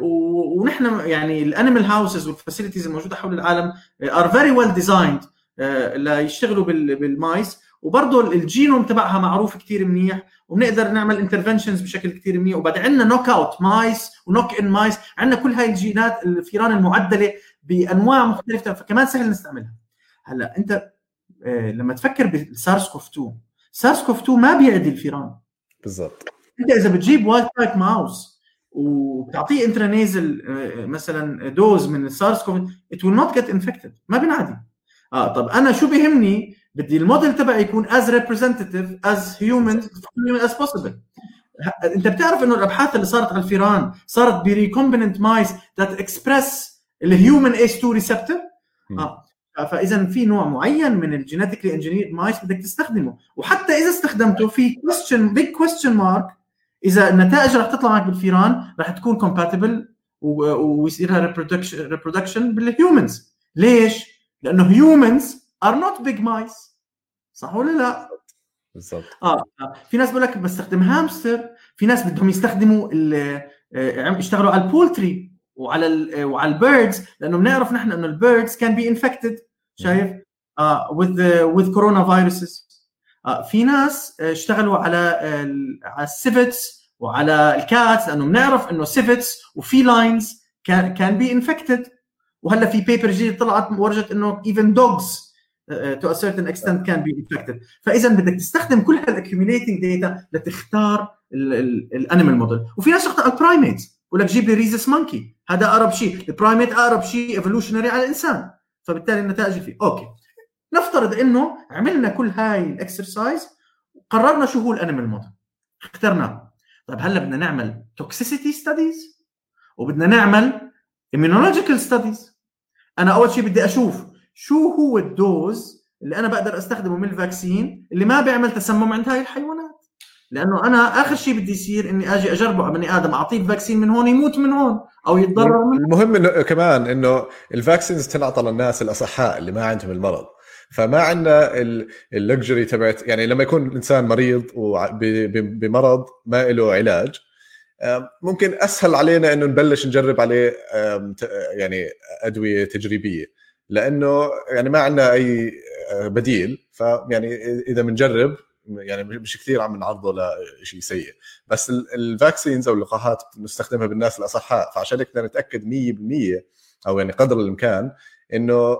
ونحن يعني الانيمال هاوسز والفاسيلتيز الموجوده حول العالم ار فيري ويل ديزايند ليشتغلوا بالمايس، وبرضه الجينوم تبعها معروف كتير منيح، وبنقدر نعمل انترفنشنز بشكل كتير منيح، وبعد عندنا نوك اوت مايس ونوك ان مايس، عندنا كل هاي الجينات الفيران المعدله بانواع مختلفه، فكمان سهل نستعملها. هلا انت لما تفكر بالسارس كوف 2، سارس كوف 2 ما بيعدي الفيران بالضبط. انت اذا بتجيب وايلد تايب ماوس وبتعطيه انترانيزل مثلا دوز من السارس كوف، ات ويل نوت جيت انفكتد، ما بينعدي. طب انا شو بيهمني، بدي الموديل تبعي يكون as representative as human as possible. انت بتعرف انه الابحاث اللي صارت على الفيران صارت بريكومبيننت مايس ذات اكسبرس الهيومن H2 ريسبتور. فاذا في نوع معين من الجينيتيكلي انجينيرد مايس بدك تستخدمه، وحتى اذا استخدمته في كويستشن بيج كويستشن مارك اذا النتائج رح تطلع معك بالفيران رح تكون كومباتبل ويصير لها ريبرودكشن بالهيومنز. ليش؟ لانه هيومنز ار نوت بيج مايس، صح ولا لا؟ بالضبط. في ناس بقول لك بستخدم هامستر، في ناس بدهم يستخدموا يشتغلوا على البولتري وعلى البيردز، لانه بنعرف نحن انه البيردز كان بي انفكتد، شايف، with كورونا فيروسز. في ناس اشتغلوا على السيفيتس وعلى الكاتس، لانه بنعرف انه سيفيتس وفي لاينز كان بي انفكتد. وهلا في بيبر جديد طلعت ورجت انه even dogs to a certain extent can be infected. فاذا بدك تستخدم كل هالاكيوميليتنج داتا لتختار الانيمال موديل. وفي ناس تختار البرايميت، ولك جيب لي ريزس مونكي، هذا اقرب شيء، البرايميت اقرب شيء ايفولوشنري على الانسان، فبالتالي النتائج فيه. اوكي، نفترض انه عملنا كل هاي الاكسرسايز وقررنا شو هو الانيمال موديل، اخترناه. طيب هلا بدنا نعمل توكسيسيتي ستاديز وبدنا نعمل ايميونولوجيكال ستاديز. انا اول شيء بدي اشوف شو هو الدوز اللي أنا بقدر أستخدمه من الفاكسين اللي ما بيعمل تسمم عند هاي الحيوانات، لأنه أنا آخر شيء بدي يصير إني أجي أجربه بني آدم، أعطيه الفاكسين من هون يموت من هون أو يتضرر منه. المهم إنه كمان إنه الفاكسينز تنعطى للناس الأصحاء اللي ما عندهم المرض، فما عندنا اللكجري تبعت، يعني لما يكون الإنسان مريض وبمرض ما له علاج ممكن أسهل علينا إنه نبلش نجرب عليه يعني أدوية تجريبية، لأنه يعني ما عندنا أي بديل. فيعني إذا بنجرب يعني مش كثير عم نعرضه لشيء سيء، بس الفاكسينز أو اللقاحات بنستخدمها بالناس الأصحاء، فعشان هيك بدنا نتأكد 100% أو يعني قدر الإمكان إنه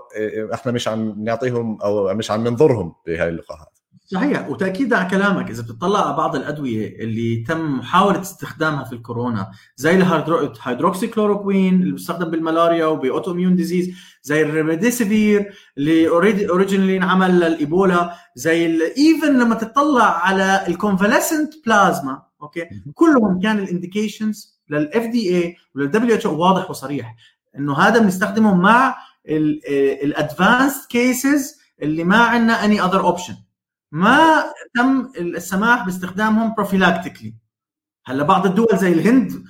إحنا مش عم نعطيهم أو مش عم ننظرهم بهاي اللقاحات. صحيح، وتأكيد على كلامك. إذا بتطلع على بعض الأدوية اللي تم محاولة استخدامها في الكورونا، زي الهيدروكسي كلوروكوين اللي بيستخدم بالملاريا وبأوتو إميون ديزيز، زي الريمديسيفير اللي أوريجينالي انعمل للإيبولا، زي إيفن لما تطلع على الكونفاليسنت بلازما، أوكي، كلهم كان الانديكيشنز للFDA وللWHO واضح وصريح إنه هذا بنستخدمه مع الأدفانسد كيسز اللي ما عندنا any other option، ما تم السماح باستخدامهم بروفيلاكتيكلي. هلا بعض الدول زي الهند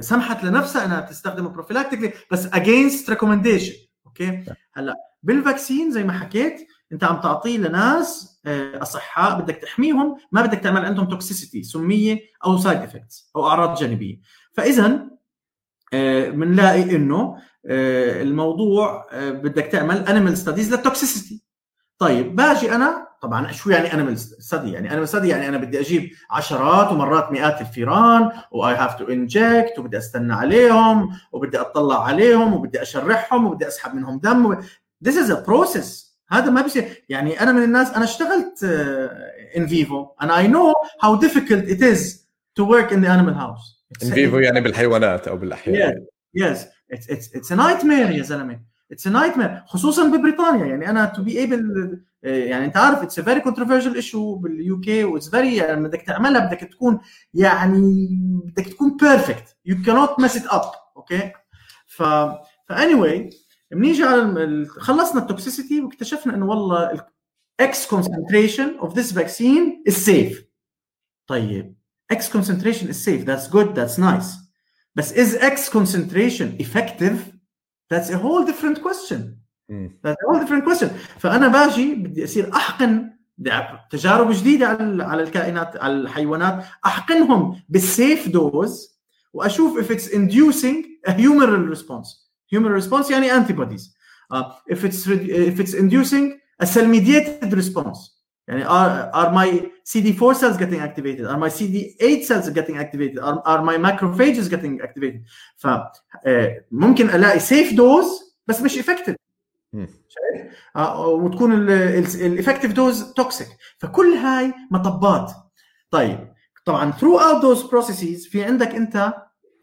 سمحت لنفسها انها تستخدمه بروفيلاكتيكلي بس اجينست ريكومنديشن. اوكي، هلا بالفاكسين زي ما حكيت انت عم تعطيه لناس اصحاء، بدك تحميهم، ما بدك تعمل عندهم توكسيسيتي سميه او سايد افكتس او اعراض جانبيه. فاذا بنلاقي انه الموضوع بدك تعمل انيمال ستاديز للتوكسيسيتي. طيب باجي انا، طبعا شو يعني انيمال ستدي؟ يعني انيمال ستدي يعني انا بدي اجيب عشرات ومرات مئات الفيران واي هاف تو انجكت، وبدي استنى عليهم وبدي اطلع عليهم وبدي اشرحهم وبدي اسحب منهم دم. This is a process. هذا ما بيصير. يعني انا من الناس، انا اشتغلت in vivo and I know how difficult it is to work in the animal house. It's in vivo يعني بالحيوانات او بالاحياء. Yes. It's a nightmare يا زلمه. It's a nightmare، خصوصاً ببريطانيا. يعني أنا to be able، يعني أنت عارف it's a very controversial issue باليو كي، و it's very، يعني بدك تعملها بدك تكون، يعني بدك تكون perfect، you cannot mess it up. okay. anyway منيجي على خلصنا التوكسيسيتي واكتشفنا إنه والله X concentration of this vaccine is safe. طيب X concentration is safe, that's good, that's nice. بس is X concentration effective? That's a whole different question. فأنا باجي بدي أصير أحقن تجارب جديدة على الكائنات، على الحيوانات، أحقنهم بالسيف دوز وأشوف if it's inducing a humoral response. Humoral response يعني antibodies. If it's inducing a cell mediated response. يعني are my CD4 cells getting activated? Are my CD8 cells getting activated? Are my macrophages getting activated? فممكن ألاقي safe dose بس مش effective. وتكون ال effective dose toxic. فكل هاي مطبات. طيب طبعا throughout those processes في عندك أنت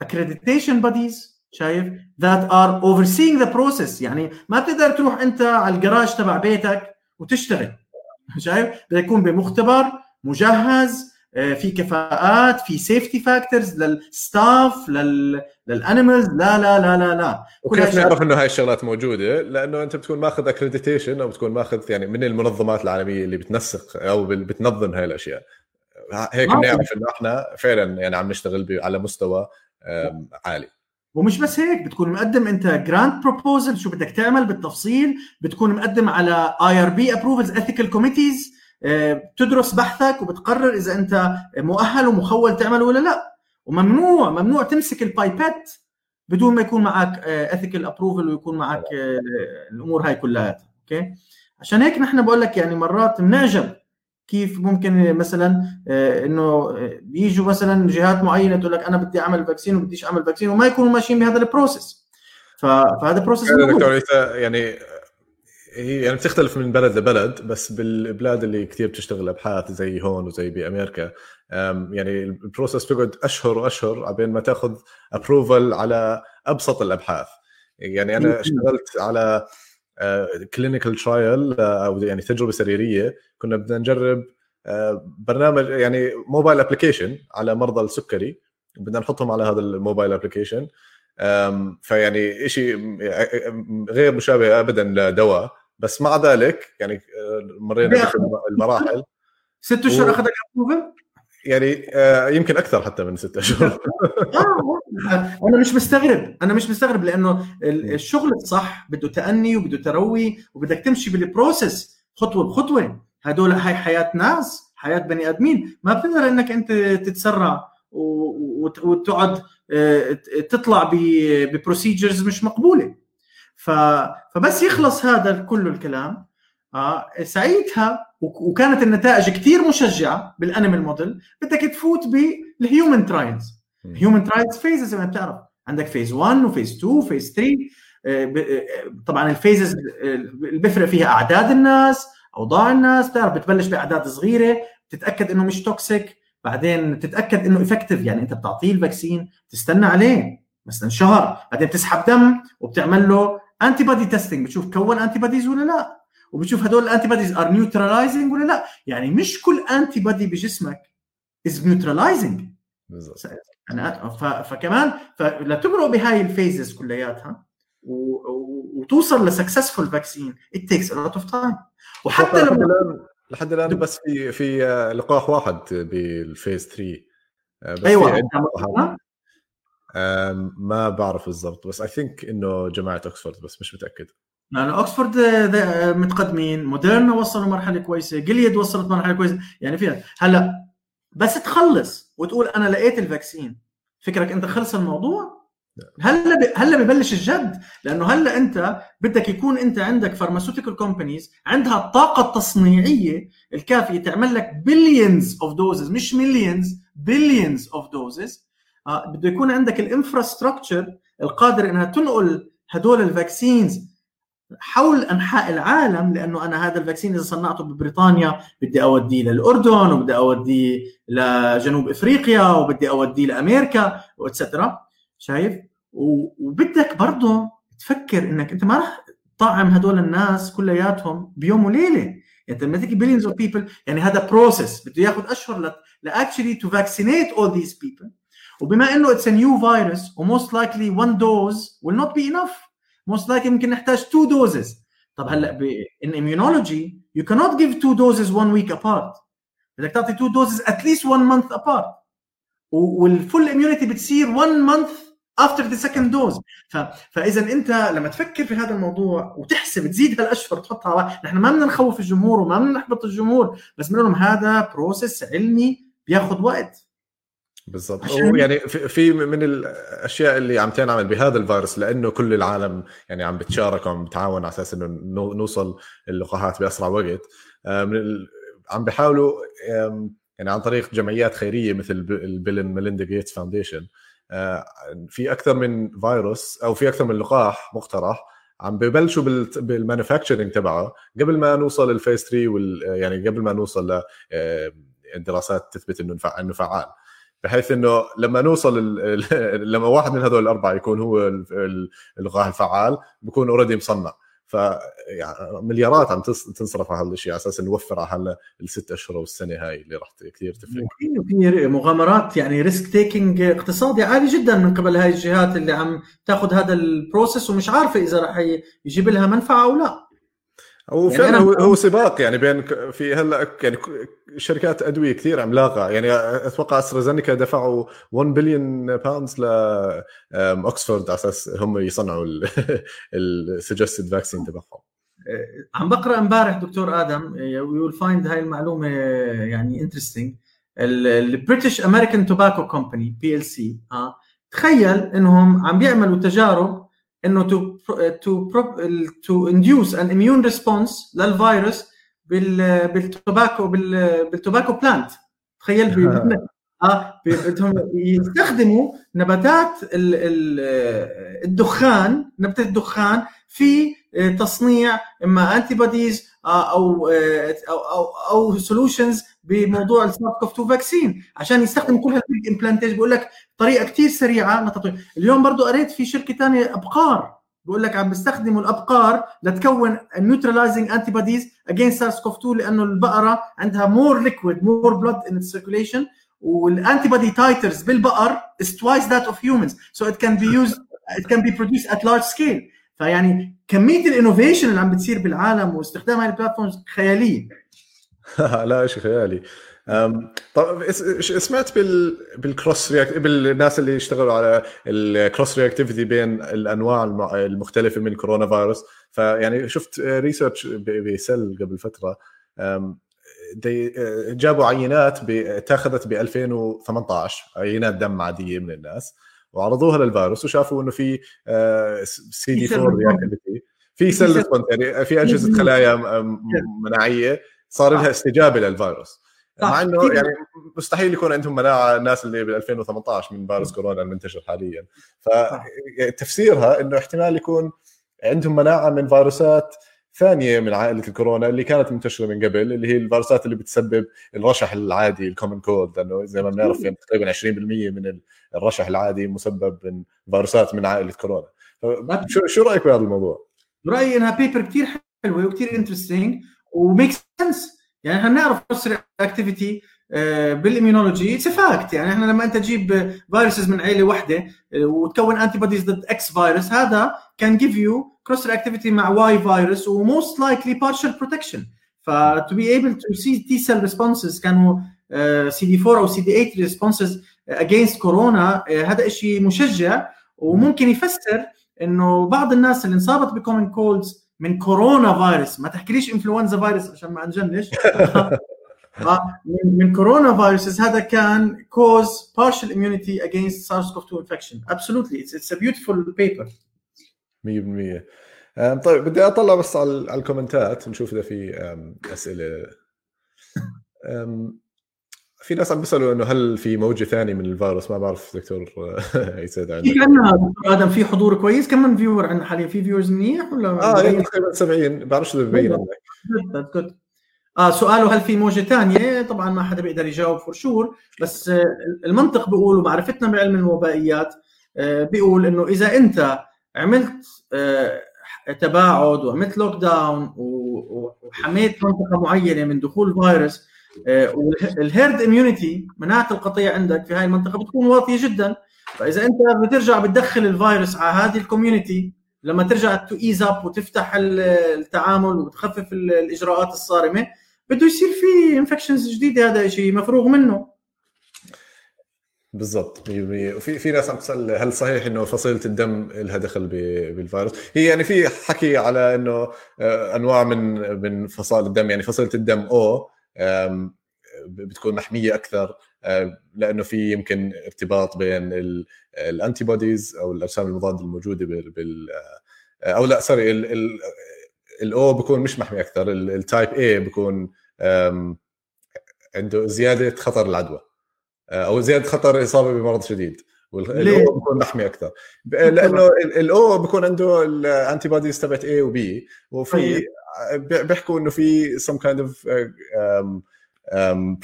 accreditation bodies، شايف، that are overseeing the process. يعني ما بتقدر تروح أنت على الجراج تبع بيتك وتشتغل، شايف، بده يكون بمختبر مجهز في كفاءات، في سيفتي فاكتورز للستاف، للانيمالز. لا لا لا لا لا. وكيف نعرف انه هاي الشغلات موجوده؟ لانه انت بتكون ماخذ اكريديتيشن او بتكون ماخذ يعني من المنظمات العالميه اللي بتنسق او بتنظم هاي الاشياء. هيك بنعرف انه احنا فعلا يعني عم نشتغل على مستوى عالي. ومش بس هيك، بتكون مقدم انت جراند بروبوزل شو بدك تعمل بالتفصيل، بتكون مقدم على IRB approvals ethical committees، بتدرس بحثك وبتقرر اذا انت مؤهل ومخول تعمل ولا لا. وممنوع ممنوع تمسك البايبات بدون ما يكون معك ethical approval ويكون معك الامور هاي كلها. اوكي، عشان هيك نحن بقول لك يعني مرات بنعجب كيف ممكن مثلا انه بيجوا مثلا جهات معينه تقول لك انا بدي اعمل فاكسين وبديش اعمل فاكسين وما يكونوا ماشيين بهذا البروسيس. فهذا بروسيس يعني هي يعني بتختلف من بلد لبلد، بس بالبلاد اللي كتير بتشتغل ابحاث زي هون وزي بامريكا يعني البروسيس بيقعد اشهر واشهر عبين ما تاخذ ابروفال على ابسط الابحاث. يعني انا اشتغلت على كلينيكال ترايل او يعني تجربه سريريه، كنا بدنا نجرب برنامج يعني موبايل ابلكيشن على مرضى السكري، بدنا نحطهم على هذا الموبايل ابلكيشن. فيعني شيء غير مشابه ابدا لدواء، بس مع ذلك يعني مرينا بالمراحل. 6 اشهر اخذك ابروفل يعني يمكن اكثر حتى من 6 اشهر. انا مش مستغرب لانه الشغل الصح بده تأني وبده تروي وبدك تمشي بالبروسيس خطوه بخطوه. هدول هاي حياه ناس، حياه بني ادمين، ما بتقدر انك انت تتسرع وتقعد تطلع ببروسيجرز مش مقبوله. فبس يخلص هذا كل الكلام ساعتها، وكانت النتائج كتير مشجعه بالانيمال موديل، بدك تفوت بالهيومن ترايلز. هيومن ترايلز فيزز زي ما بتعرف، عندك فيز 1 وفيز 2 وفيز 3. طبعا الفيزز اللي بفرق فيها اعداد الناس، اوضاع الناس، بتعرف بتبلش باعداد صغيره، تتاكد انه مش توكسيك، بعدين تتاكد انه افكتيف، يعني انت بتعطيه الفاكسين تستنى عليه مثلا شهر، بعدين بتسحب دم وبتعمل له انتي بودي تيستينج، بتشوف كون انتي بوديز ولا لا، وبتشوف هدول الانتي بوديز ار نيوترلايزنج ولا لا. يعني مش كل انتي بودي بجسمك از نيوترلايزنج بالضبط. انا فكمان لتمروا بهاي الفيزز كلياتها وتوصل لسكسسفول فاكسين ات تيكس ا لوت اوف تايم. وحتى لحد الان بس في لقاح واحد بالفيز 3. ايوه ما بعرف بالضبط، بس اي ثينك انه جامعه اكسفورد، بس مش متاكد. لانه اكسفورد متقدمين، موديرنا وصلوا مرحله كويسه، جيليد وصلت مرحله كويسه، يعني فيها هلا بس تخلص وتقول انا لقيت الفاكسين، فكرك انت خلص الموضوع. هلا ببلش الجد، لانه هلا انت بدك يكون انت عندك فارماسيوتيكال كومبانيز عندها الطاقه التصنيعيه الكافيه تعمل لك بليونز اوف دوزز، مش مليونز، بليونز اوف دوزز. بده يكون عندك الانفراستراكشر القادر انها تنقل هدول الفاكسينز حول أنحاء العالم. لأنه أنا هذا الفاكسين إذا صنعته ببريطانيا بدي أوديه للأردن، وبدي أوديه لجنوب إفريقيا، وبدي أوديه لأمريكا وإتسترا، شايف؟ وبدك برضو تفكر إنك أنت ما رح طعم هدول الناس كلياتهم بيوم وليلة. أنت لما تيجي billions of people، يعني هذا process بده يأخذ أشهر actually to vaccinate all these people. وبما إنه it's a new virus وmost likely one dose will not be enough. most likely يمكن نحتاج 2 doses. طب هلا in immunology you cannot give 2 doses 1 week apart. بدك تعطي 2 doses at least 1 month apart. والفول immunity بتصير 1 month after the second dose. فاذا انت لما تفكر في هذا الموضوع وتحسب تزيد هالاشهر تحطها، نحن ما بدنا نخوف الجمهور وما بدنا نحبط الجمهور، بس بنقول لهم هذا بروسيس علمي بياخذ وقت. بالضبط. يعني في من الاشياء اللي عم تعمل بهذا الفيروس، لانه كل العالم يعني عم بتشارك وعم بتعاون على اساس انه نوصل اللقاحات باسرع وقت. عم بيحاولوا يعني عن طريق جمعيات خيريه مثل البيل ميليندا جيتس فاونديشن، في اكثر من فيروس او في اكثر من لقاح مقترح عم ببلشوا بالمانيفاكتشرنج تبعه قبل ما نوصل الفيز 3، يعني قبل ما نوصل لدراسات تثبت انه فعال، بحيث انه لما نوصل لما واحد من هذول الاربعه يكون هو اللقاح الفعال بيكون اوريدي مصنع، فمليارات عم تنصرف على هالشيء على اساس نوفر على الست اشهر والسنه هاي اللي راح كثير تفرق. في مغامرات يعني ريسك تيكينج اقتصادي عالي جدا من قبل هاي الجهات اللي عم تاخذ هذا البروسيس ومش عارفه اذا راح يجيب لها منفعه او لا. هو يعني هو سباق يعني بين في هلا يعني شركات ادويه كثير عملاقه. يعني اتوقع أسترازينيكا دفعوا 1 بليون باوندز ل اكسفورد على اساس هم يصنعوا السجستد فاكسين تبعهم. عم بقرا امبارح دكتور ادم ويل فايند هاي المعلومه يعني انترستينج. البريتش امريكان توباكو كومباني PLC تخيل انهم عم بيعملوا تجارب انه تو انديوس ان اميون ريسبونس للفيروس بالتوباكو بلانت. تخيل بدهم يستخدموا نباتات الدخان نبات الدخان في تصنيع اما انتي بوديز او سولوشنز بموضوع الساركوف 2 فاكسين عشان يستخدم كل هالبيج امبلانتيج. بقول لك طريقه كتير سريعه نطلع. اليوم برضو قريت في شركه تانية ابقار بقول لك عم بيستخدموا الابقار لتكون neutralizing antibodies against SARS-CoV-2 لانه البقره عندها more liquid more blood in circulation والانتيبودي تايترز بالبقر is twice that of humans so it can be used it can be produced at large scale. فيعني كميه الانوفيشن اللي عم بتصير بالعالم واستخدام هاي البلاتفورمز خياليه. لا شيء خيالي. طب سمعت بالكروس بالناس اللي يشتغلوا على الكروس رياكتيفيتي بين الانواع المختلفه من كورونا فيروس. فيعني شفت ريسيرش بسل قبل فتره جابوا عينات اتاخذت ب 2018 عينات دم عاديه من الناس وعرضوها للفيروس وشافوا انه في CD4 رياكتيفيتي في سيل ريسبونس يعني في اجهزه خلايا مناعيه صار لها استجابه للفيروس مع انه يعني مستحيل يكون عندهم مناعه الناس اللي بال 2018 من فيروس كورونا المنتشر حاليا. فتفسيرها انه احتمال يكون عندهم مناعه من فيروسات ثانيه من عائله الكورونا اللي كانت منتشره من قبل اللي هي الفيروسات اللي بتسبب الرشح العادي الكومن كولد لانه زي ما بنعرف يعني تقريبا 20% من الرشح العادي مسبب من فيروسات من عائله كورونا. شو رايك بهذا الموضوع؟ رايي انها بيبر كثير حلوه وكثير انترستينج وميك سنس. يعني احنا نعرف كروس اكتيفيتي بالاميونولوجي اتس فاكت. يعني احنا لما انت تجيب فيروسز من عيله واحده وتكون انتي بوديز ضد اكس فيروس هذا كان جيف يو كروس اكتيفيتي مع واي فيروس وموست لايكلي بارشل بروتكشن. فتو بي ايبل تو سي تي سيل ريسبونسز كانوا CD4 او CD8 ريسبونسز اجينست كورونا هذا شيء مشجع وممكن يفسر انه بعض الناس اللي انصابت بكومن كولدز من كورونا فيروس ما تحكيليش انفلونزا فيروس عشان ما نجنش من كورونا فيروس هذا كان cause partial immunity against SARS-CoV-2 infection. Absolutely it's a beautiful paper 100%. طيب بدي اطلع بس على الكومنتات نشوف اذا في اسئله. في ناس عم بيسالوا انه هل في موجه ثاني من الفيروس. ما بعرف دكتور يساعد عندك. كان ادم في حضور كويس كمان فيور عندنا حاليا في فيورز منيح ولا يعني تقريبا 70 بعرفش اذا ببين عندك. سؤاله هل في موجه ثانيه طبعا ما حدا بيقدر يجاوب فور شور بس المنطق بيقول ومعرفتنا بعلم الوبائيات بيقول انه اذا انت عملت تباعد وعملت لوك داون وحميت منطقه معينه من دخول فيروس والهيرد اميونيتي مناعه القطيع عندك في هاي المنطقه بتكون واطيه جدا. فاذا انت بترجع بتدخل الفيروس على هذه الكوميونيتي لما ترجع تو ايز اب وتفتح التعامل وتخفف الاجراءات الصارمه بده يصير في انفكشنز جديده. هذا شيء مفروغ منه بالضبط 100%. وفي ناس عم تسال هل صحيح انه فصيله الدم لها دخل بالفيروس. هي يعني في حكي على انه انواع من فصائل الدم يعني فصيله الدم او بتكون محمية أكثر لأنه في يمكن ارتباط بين الأنتيبوديز أو الأجسام المضادة الموجودة أو لا سوري الأو بيكون مش محمي أكثر التايب A بيكون عنده زيادة خطر العدوى أو زيادة خطر إصابة بمرض شديد والأو بيكون محمي أكثر لأنه الأو بيكون عنده الأنتيبوديز تبعت A و B وفي بيحكوا إنه في some kind of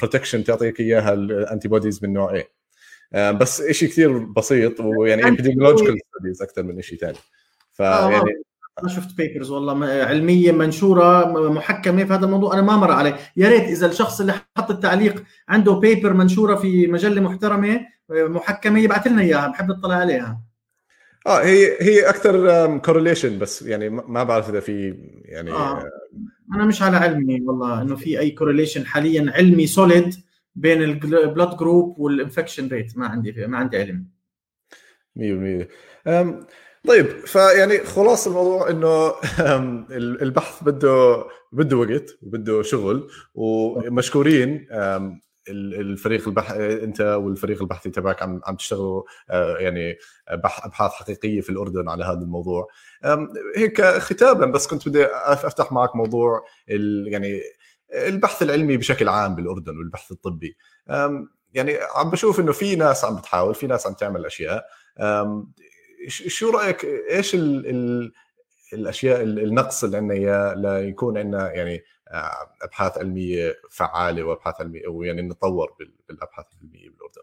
protection تعطيك إياها الأنتيبوديز من نوع A بس إشي كتير بسيط ويعني epidemiological studies أكتر من إشي تاني. فيعني انا شفت بيبرز والله علميه منشوره محكمه في هذا الموضوع، انا ما مر عليه. يا ريت اذا الشخص اللي حط التعليق عنده بيبر منشوره في مجله محترمه محكمه يبعث لنا اياها، بحب اطلع عليها. هي اكثر كورليشن بس يعني ما بعرف اذا في يعني انا مش على علمي والله انه في اي كورليشن حاليا علمي سوليد بين البلاد جروب والانفكشن ريت، ما عندي علم 100%. طيب فيعني خلاص الموضوع انه البحث بده وقت وبده شغل، ومشكورين الفريق البحث انت والفريق البحثي تبعك عم تشتغلوا يعني ابحاث حقيقيه في الاردن على هذا الموضوع. هيك ختاما بس كنت بدي افتح معك موضوع يعني البحث العلمي بشكل عام بالاردن والبحث الطبي. يعني عم بشوف انه في ناس عم بتحاول، في ناس عم تعمل اشياء. شو رايك ايش الاشياء النقص اللي عندنا اياه ليكون عندنا يعني ابحاث علميه فعاله وابحاث علميه ويعني نتطور بالابحاث العلميه بالاردن؟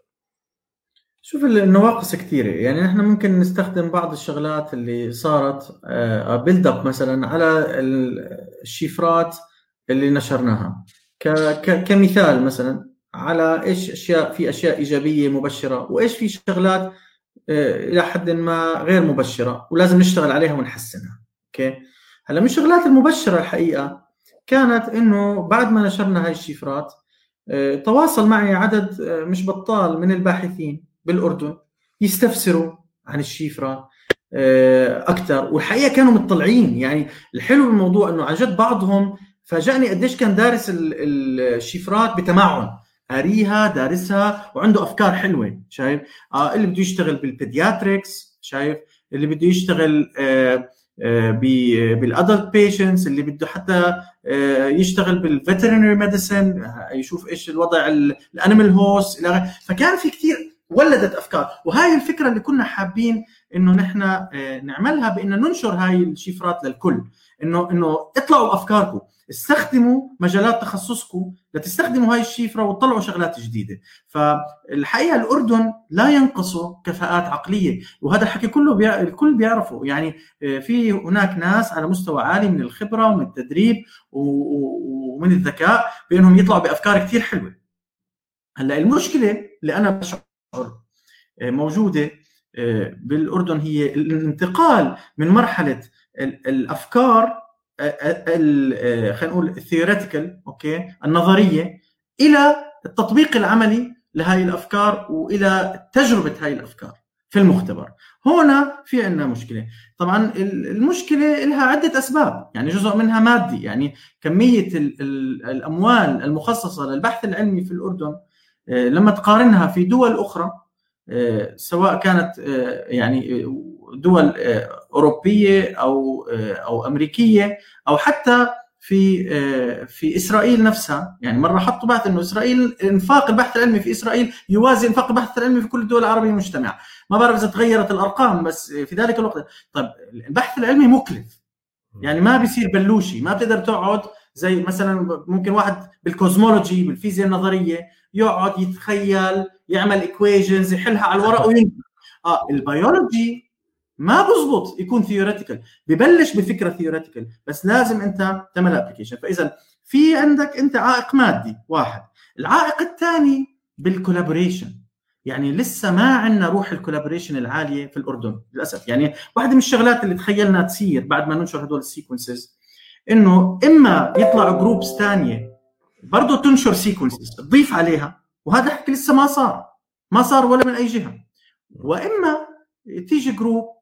شوف النواقص كثيره، يعني احنا ممكن نستخدم بعض الشغلات اللي صارت بيلد اب مثلا على الشفرات اللي نشرناها كمثال مثلا على ايش اشياء في اشياء ايجابيه مبشره وايش في شغلات الى حد ما غير مبشره ولازم نشتغل عليها ونحسنها. اوكي هلا من الشغلات المبشره الحقيقه كانت انه بعد ما نشرنا هاي الشفرات تواصل معي عدد مش بطال من الباحثين بالاردن يستفسروا عن الشفرات اكثر، والحقيقه كانوا متطلعين. يعني الحلو بالموضوع انه عن جد بعضهم فاجأني قديش كان دارس الشفرات بتمعن، قاريها دارسها وعنده افكار حلوه. شايف اللي بده يشتغل بالبيدياتريكس، شايف اللي بده يشتغل بالادلت بيشنتس، اللي بده حتى يشتغل بالفيترينري ميديسن يشوف ايش الوضع الانيمال هوس. فكان في كثير ولدت افكار، وهاي الفكره اللي كنا حابين انه نحن نعملها بانه ننشر هاي الشفرات للكل، انه اطلعوا بافكاركم، استخدموا مجالات تخصصكم لتستخدموا هاي الشفرة وتطلعوا شغلات جديدة. فالحقيقة الأردن لا ينقصوا كفاءات عقلية، وهذا الحكي كله الكل بيعرفه. يعني في هناك ناس على مستوى عالي من الخبرة ومن التدريب ومن الذكاء بأنهم يطلعوا بأفكار كتير حلوة. هلا المشكلة اللي أنا بشعر موجودة بالأردن هي الانتقال من مرحلة الأفكار خلينا نقول الثيوريتيكال، اوكي النظريه، الى التطبيق العملي لهي الافكار والى تجربه هاي الافكار في المختبر. هنا في عندنا مشكله. طبعا المشكله لها عده اسباب، يعني جزء منها مادي، يعني كميه الاموال المخصصه للبحث العلمي في الاردن لما تقارنها في دول اخرى سواء كانت يعني دول أوروبية أو أمريكية أو حتى في إسرائيل نفسها. يعني مرة حطوا بحث إنه إسرائيل إنفاق البحث العلمي في إسرائيل يوازي إنفاق البحث العلمي في كل الدول العربية المجتمعة. ما بعرف إذا تغيرت الأرقام بس في ذلك الوقت. طيب البحث العلمي مكلف، يعني ما بيصير بلوشي، ما بتقدر تقعد زي مثلا ممكن واحد بالكوزمولوجي بالفيزياء النظرية يقعد يتخيل يعمل إكويشنز يحلها على الورق وينتهي. البيولوجي ما بزبط يكون ثيوريتيكال، ببلش بفكره ثيوريتيكال بس لازم انت تعمل ابلكيشن. فاذا في عندك انت عائق مادي واحد. العائق الثاني بالكولابوريشن، يعني لسه ما عندنا روح الكولابوريشن العاليه في الاردن للاسف. يعني واحده من الشغلات اللي تخيلنا تصير بعد ما ننشر هدول السيكونسز انه اما يطلعوا جروبس ثانيه برضه تنشر سيكونسز تضيف عليها، وهذا حكي لسه ما صار ولا من اي جهه، واما تيجي جروب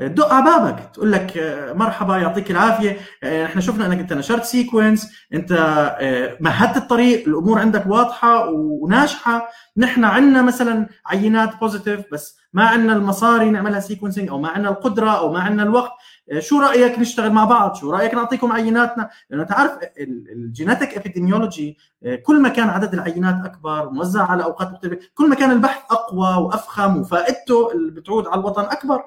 دق على بابك تقول لك مرحبا يعطيك العافيه احنا شفنا انك انت نشرت سيكونس، انت مهدت الطريق، الامور عندك واضحه وناجحه، نحن عندنا مثلا عينات بوزيتيف بس ما عندنا المصاري نعملها سيكونسينج او ما عندنا القدره او ما عندنا الوقت، شو رايك نشتغل مع بعض، شو رايك نعطيكم عيناتنا؟ لانه تعرف الجينيتك ابيديميولوجي كل ما كان عدد العينات اكبر موزع على اوقات مختلفه كل ما كان البحث اقوى وافخم وفائدته اللي بتعود على الوطن اكبر.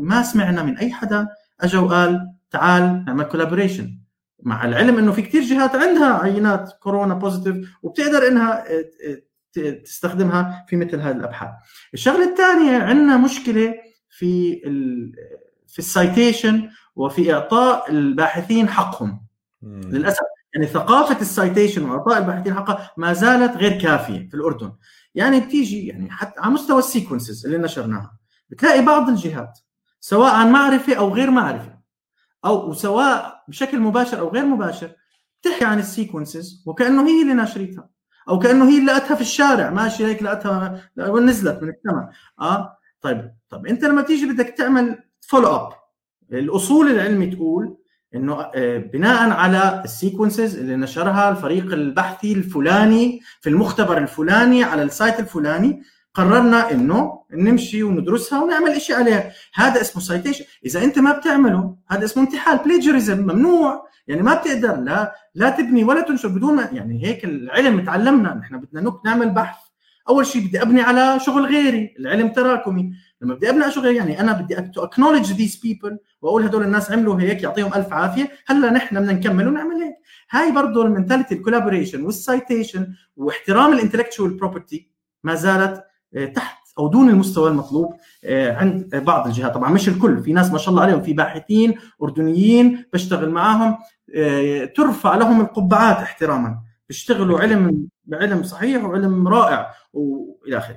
ما سمعنا من اي حدا اجى وقال تعال نعمل كولابوريشن، مع العلم انه في كتير جهات عندها عينات كورونا بوزيتيف وبتقدر انها تستخدمها في مثل هذه الابحاث. الشغله الثانيه عندنا مشكله في في السايتيشن وفي إعطاء الباحثين حقهم. للأسف يعني ثقافة السايتيشن وإعطاء الباحثين حقها ما زالت غير كافية في الأردن. يعني بتيجي يعني حتى على مستوى السيكونسز اللي نشرناها بتلاقي بعض الجهات سواء معرفة أو غير معرفة أو سواء بشكل مباشر أو غير مباشر بتحكي عن السيكونسز وكأنه هي اللي نشرتها أو كأنه هي اللي لقتها في الشارع ماشي هيك لقتها ونزلت من السماء. طيب أنت لما تيجي بدك تعمل فولو أب، الأصول العلمي تقول إنه بناء على السيكونسز اللي نشرها الفريق البحثي الفلاني في المختبر الفلاني على السايت الفلاني قررنا إنه نمشي وندرسها ونعمل إشي عليها. هذا اسمه سايتيشن. إذا أنت ما بتعمله هذا اسمه انتحال، بلاجيريزم، ممنوع. يعني ما بتقدر لا تبني ولا تنشر بدون يعني هيك العلم تعلمنا نحن بدنا نعمل بحث. أول شيء بدي أبني على شغل غيري، العلم تراكمي. لما بدي أبني على شغل غيري يعني أنا بدي acknowledge these people وأقول هدول الناس عملوا هيك يعطيهم ألف عافية، هلا نحن بدنا نكمل ونعمل هيك. هاي برضو المنتاليتي الكولابوريشن والسايتيشن واحترام الانتلكتشوال بروبرتي ما زالت تحت أو دون المستوى المطلوب عند بعض الجهات. طبعا مش الكل، في ناس ما شاء الله عليهم، في باحثين أردنيين بشتغل معاهم ترفع لهم القبعات احتراما، بيشتغلوا علم صحيح وعلم رائع والى اخره.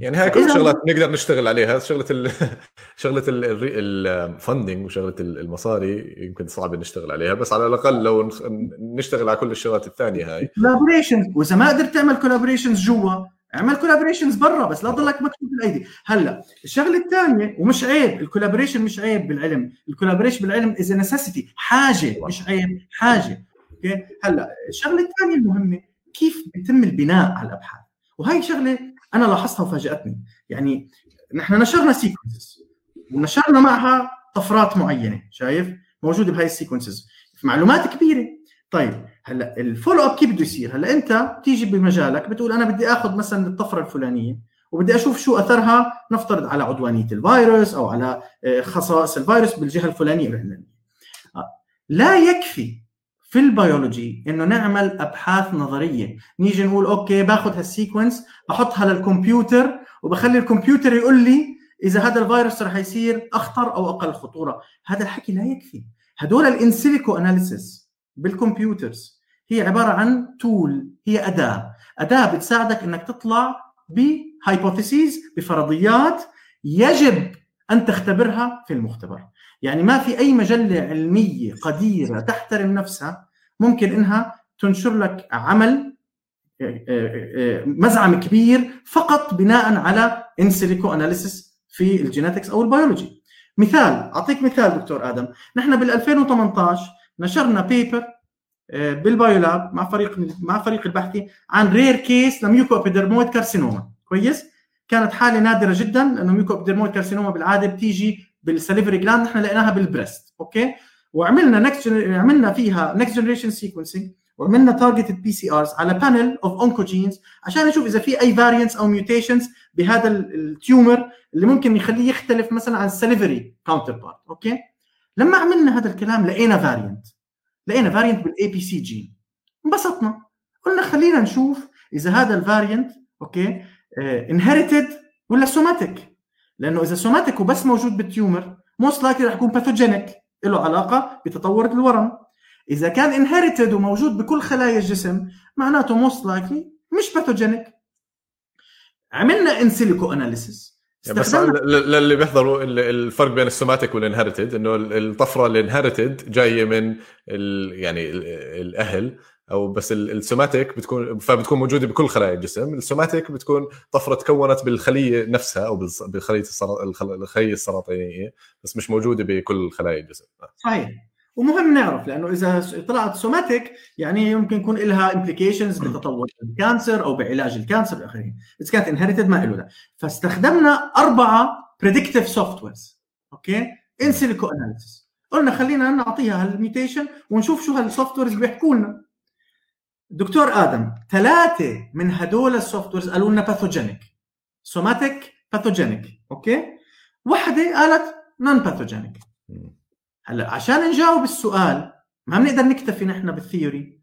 يعني هاي كل شغلات نقدر نشتغل عليها. شغله الفندنج وشغله المصاري يمكن صعب نشتغل عليها، بس على الاقل لو نشتغل على كل الشغلات الثانيه هاي كولابوريشنز. واذا ما قدرت تعمل كولابوريشنز جوا اعمل كولابوريشنز برا، بس لا تضلك مكتوب بالايدي. هلا الشغله الثانيه، ومش عيب الكولابوريشن، مش عيب بالعلم، الكولابوريشن بالعلم از نيسيسيتي، حاجه مش عيب، حاجه. هلا الشغله الثانيه المهمه كيف بيتم البناء على الابحاث، وهي شغله انا لاحظتها وفاجاتني. يعني نحن نشرنا سيكونسز ونشرنا معها طفرات معينه شايف موجوده بهاي السيكونسز في معلومات كبيره. طيب هلا الفولو اب كيف بده يصير؟ هلا انت بتيجي بمجالك بتقول انا بدي اخذ مثلا الطفره الفلانيه وبدي اشوف شو اثرها، نفترض على عدوانيه الفيروس او على خصائص الفيروس بالجهه الفلانيه. لا يكفي في البيولوجي انه نعمل ابحاث نظريه، نيجي نقول اوكي باخذ هالسيكونس بحطها للكمبيوتر وبخلي الكمبيوتر يقول لي اذا هذا الفيروس رح يصير اخطر او اقل خطوره. هذا الحكي لا يكفي. هدول الانسيليكو اناليسيس بالكمبيوترز هي عباره عن تول، هي اداه بتساعدك انك تطلع بهايبوثيسيز، بفرضيات يجب ان تختبرها في المختبر. يعني ما في أي مجلة علمية قديرة تحترم نفسها ممكن إنها تنشر لك عمل مزعم كبير فقط بناء على إنسيليكو أناليسيس في الجيناتكس أو البيولوجي. مثال، أعطيك مثال دكتور آدم. نحن بال2018 نشرنا بيبر بالبايولاب مع فريق البحثي عن رير كيس لميوكو أبيدرمويد كارسينوما. كويس، كانت حالة نادرة جدا لأنه ميوكو أبيدرمويد كارسينوما بالعادة بتيجي بالسليفري جلاند، نحن لقيناها بالبريست. اوكي، وعملنا عملنا فيها next generation sequencing وعملنا targeted PCRs على panel of oncogenes عشان نشوف اذا في اي variants او mutations بهذا التيومر اللي ممكن يخليه يختلف مثلا عن السليفري counterpart. اوكي، لما عملنا هذا الكلام لقينا variant بالAPC جين. انبسطنا، قلنا خلينا نشوف اذا هذا الفاريانت اوكي inherited ولا somatic، لأنه إذا سوماتيك وبس موجود بالتيومر most likely رح يكون باثوجينيك، له علاقة بتطور الورم. إذا كان انهيرتد وموجود بكل خلايا الجسم معناته most likely مش باثوجينيك. عملنا انسيليكو أناليسيس. بس للي بيحضروا الفرق بين السوماتيك والانهيرتد إنه الطفرة الانهيرتد جاية من الأهل، أو بس السوماتيك فبتكون موجودة بكل خلايا الجسم. السوماتيك بتكون طفرة تكونت بالخلية نفسها أو بالخلية السرطانية، بس مش موجودة بكل خلايا الجسم. صحيح، ومهم نعرف لأنه إذا طلعت سوماتيك يعني يمكن يكون لها implications بتطور الكانسر أو بعلاج الكانسر الآخرين. إذا كانت inherited ما إله لها. فاستخدمنا 4 predictive softwares أوكي in silico analysis. قلنا خلينا نعطيها هالmutation ونشوف شو هالsoftwares بيحكوا لنا. دكتور آدم، 3 من هدول السوفتويرز قالوا لنا باثوجينيك، سوماتيك باثوجينيك. أوكي، واحدة قالت نون باثوجينيك. هلا عشان نجاوب السؤال ما بنقدر نكتفي نحن بالثيوري.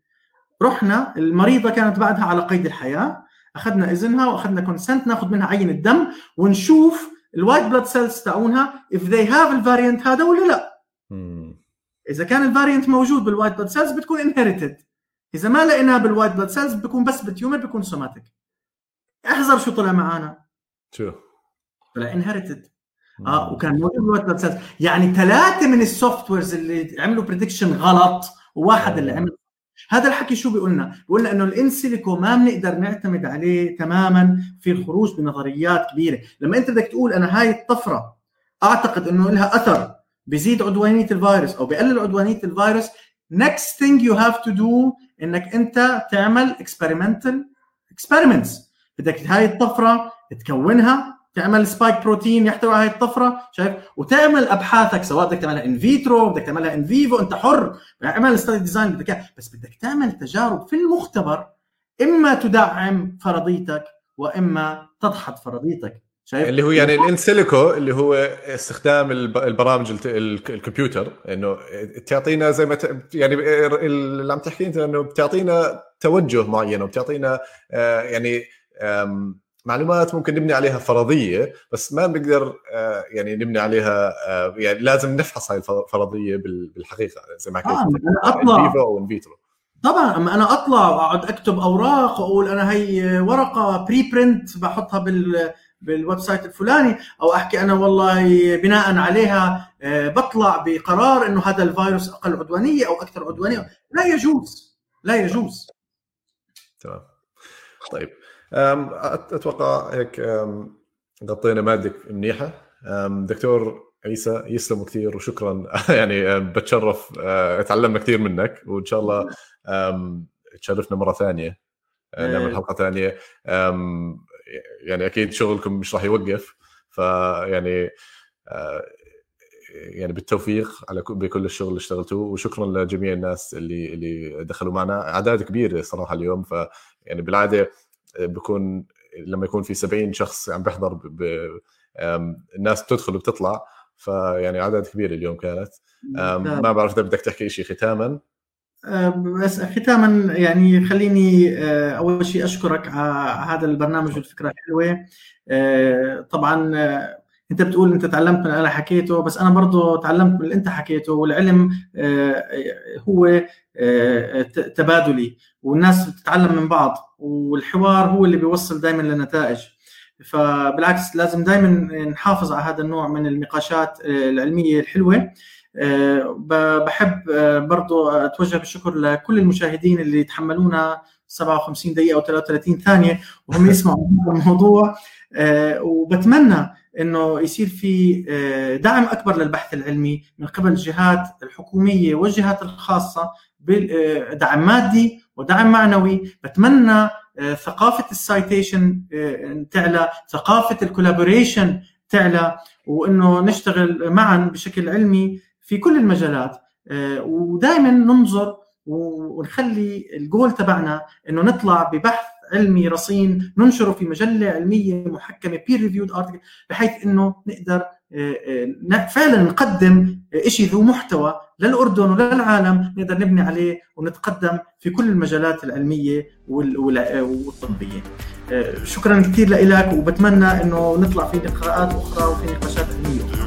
رحنا المريضة كانت بعدها على قيد الحياة، أخذنا إذنها وأخذنا كونسنت ناخد منها عينة الدم ونشوف الوايت بلاد سيلز تاعونها if they have الفاريانت هذا ولا لا. اذا كان الفاريانت موجود بالوايت بلاد سيلز بتكون انهيرتد، اذا ما لقيناه بالوايت بلاد سيلز بيكون بس بالتيومر، بيكون سوماتيك. احذر شو طلع معانا، شو طلع انهيرتد. وكان موجود بالوايت بلاد سيلز. يعني 3 من السوفت ويرز اللي عملوا بريدكشن غلط وواحد اللي عمل هذا الحكي. شو بيقولنا؟ بيقولنا انه الانسيليكو ما بنقدر نعتمد عليه تماما في الخروج بنظريات كبيره. لما انت بدك تقول انا هاي الطفره اعتقد انه لها اثر بيزيد عدوانيه الفيروس او بقلل عدوانيه الفيروس، next thing you have to do انك انت تعمل experiments. بدك هاي الطفره تكونها، تعمل سبايك بروتين يحتوي على هاي الطفره، شايف، وتعمل ابحاثك، سواء بدك تعملها ان فيترو بدك تعملها ان فيفو، انت حر، اعمل ستادي ديزاين بدك، بس بدك تعمل تجارب في المختبر اما تدعم فرضيتك واما تدحض فرضيتك، شايف. اللي هو يعني الانسيليكو اللي هو استخدام البرامج الكمبيوتر، انه تعطينا زي ما يعني اللي عم تحكي انت، انه بتعطينا توجه معين وبتعطينا يعني معلومات ممكن نبني عليها فرضية، بس ما بنقدر يعني نبني عليها، يعني لازم نفحص هاي الفرضية بالحقيقة زي ما كنت انفيفو أو انفيترو. طبعا اما انا اطلع واقعد اكتب اوراق واقول انا هي ورقة بري برنت بحطها بالويب سايت الفلاني، او احكي انا والله بناء عليها بطلع بقرار انه هذا الفيروس اقل عدوانية او اكثر عدوانية، لا يجوز، لا يجوز. تمام. طيب اتوقع هيك غطينا ماده منيحه. دكتور عيسى يسلم كثير وشكرا، يعني بتشرف، تعلمنا كثير منك، وان شاء الله تشرفنا مره ثانيه نعمل حلقه ثانيه. يعني اكيد شغلكم مش راح يوقف، فيعني يعني بالتوفيق على بكل الشغل اللي اشتغلتوه، وشكرا لجميع الناس اللي دخلوا معنا، اعداد كبيره صراحه اليوم. ف يعني بالعاده بكون لما يكون في 70 شخص عم بحضر الناس بتدخل وبتطلع، فيعني عدد كبير اليوم كانت. ما بعرف اذا بدك تحكي شيء ختاما. بس ختاما يعني خليني اول شيء اشكرك على هذا البرنامج والفكره الحلوه. طبعا انت بتقول انت تعلمت من اللي حكيته، بس انا برضو تعلمت من اللي انت حكيته، والعلم هو تبادلي والناس بتتعلم من بعض، والحوار هو اللي بيوصل دائما للنتائج. فبالعكس لازم دائما نحافظ على هذا النوع من النقاشات العلمية الحلوة. بحب برضو أتوجه بالشكر لكل المشاهدين اللي تحملونا 57 دقيقة أو 33 ثانية وهم يسمعوا الموضوع، وبتمنى أنه يصير في دعم أكبر للبحث العلمي من قبل الجهات الحكومية والجهات الخاصة، دعم مادي ودعم معنوي. بتمنى ثقافة السايتيشن تعلى، ثقافة الكولابوريشن تعلى، وأنه نشتغل معا بشكل علمي في كل المجالات، ودائما ننظر ونخلي الجول تبعنا أنه نطلع ببحث علمي رصين ننشره في مجلة علمية محكمة peer reviewed article، بحيث أنه نقدر فعلا نقدم إشي ذو محتوى للأردن وللعالم نقدر نبني عليه ونتقدم في كل المجالات العلمية والطبية. شكرا كثير لك، وبتمنى أنه نطلع في لقاءات أخرى وفي نقاشات علمية.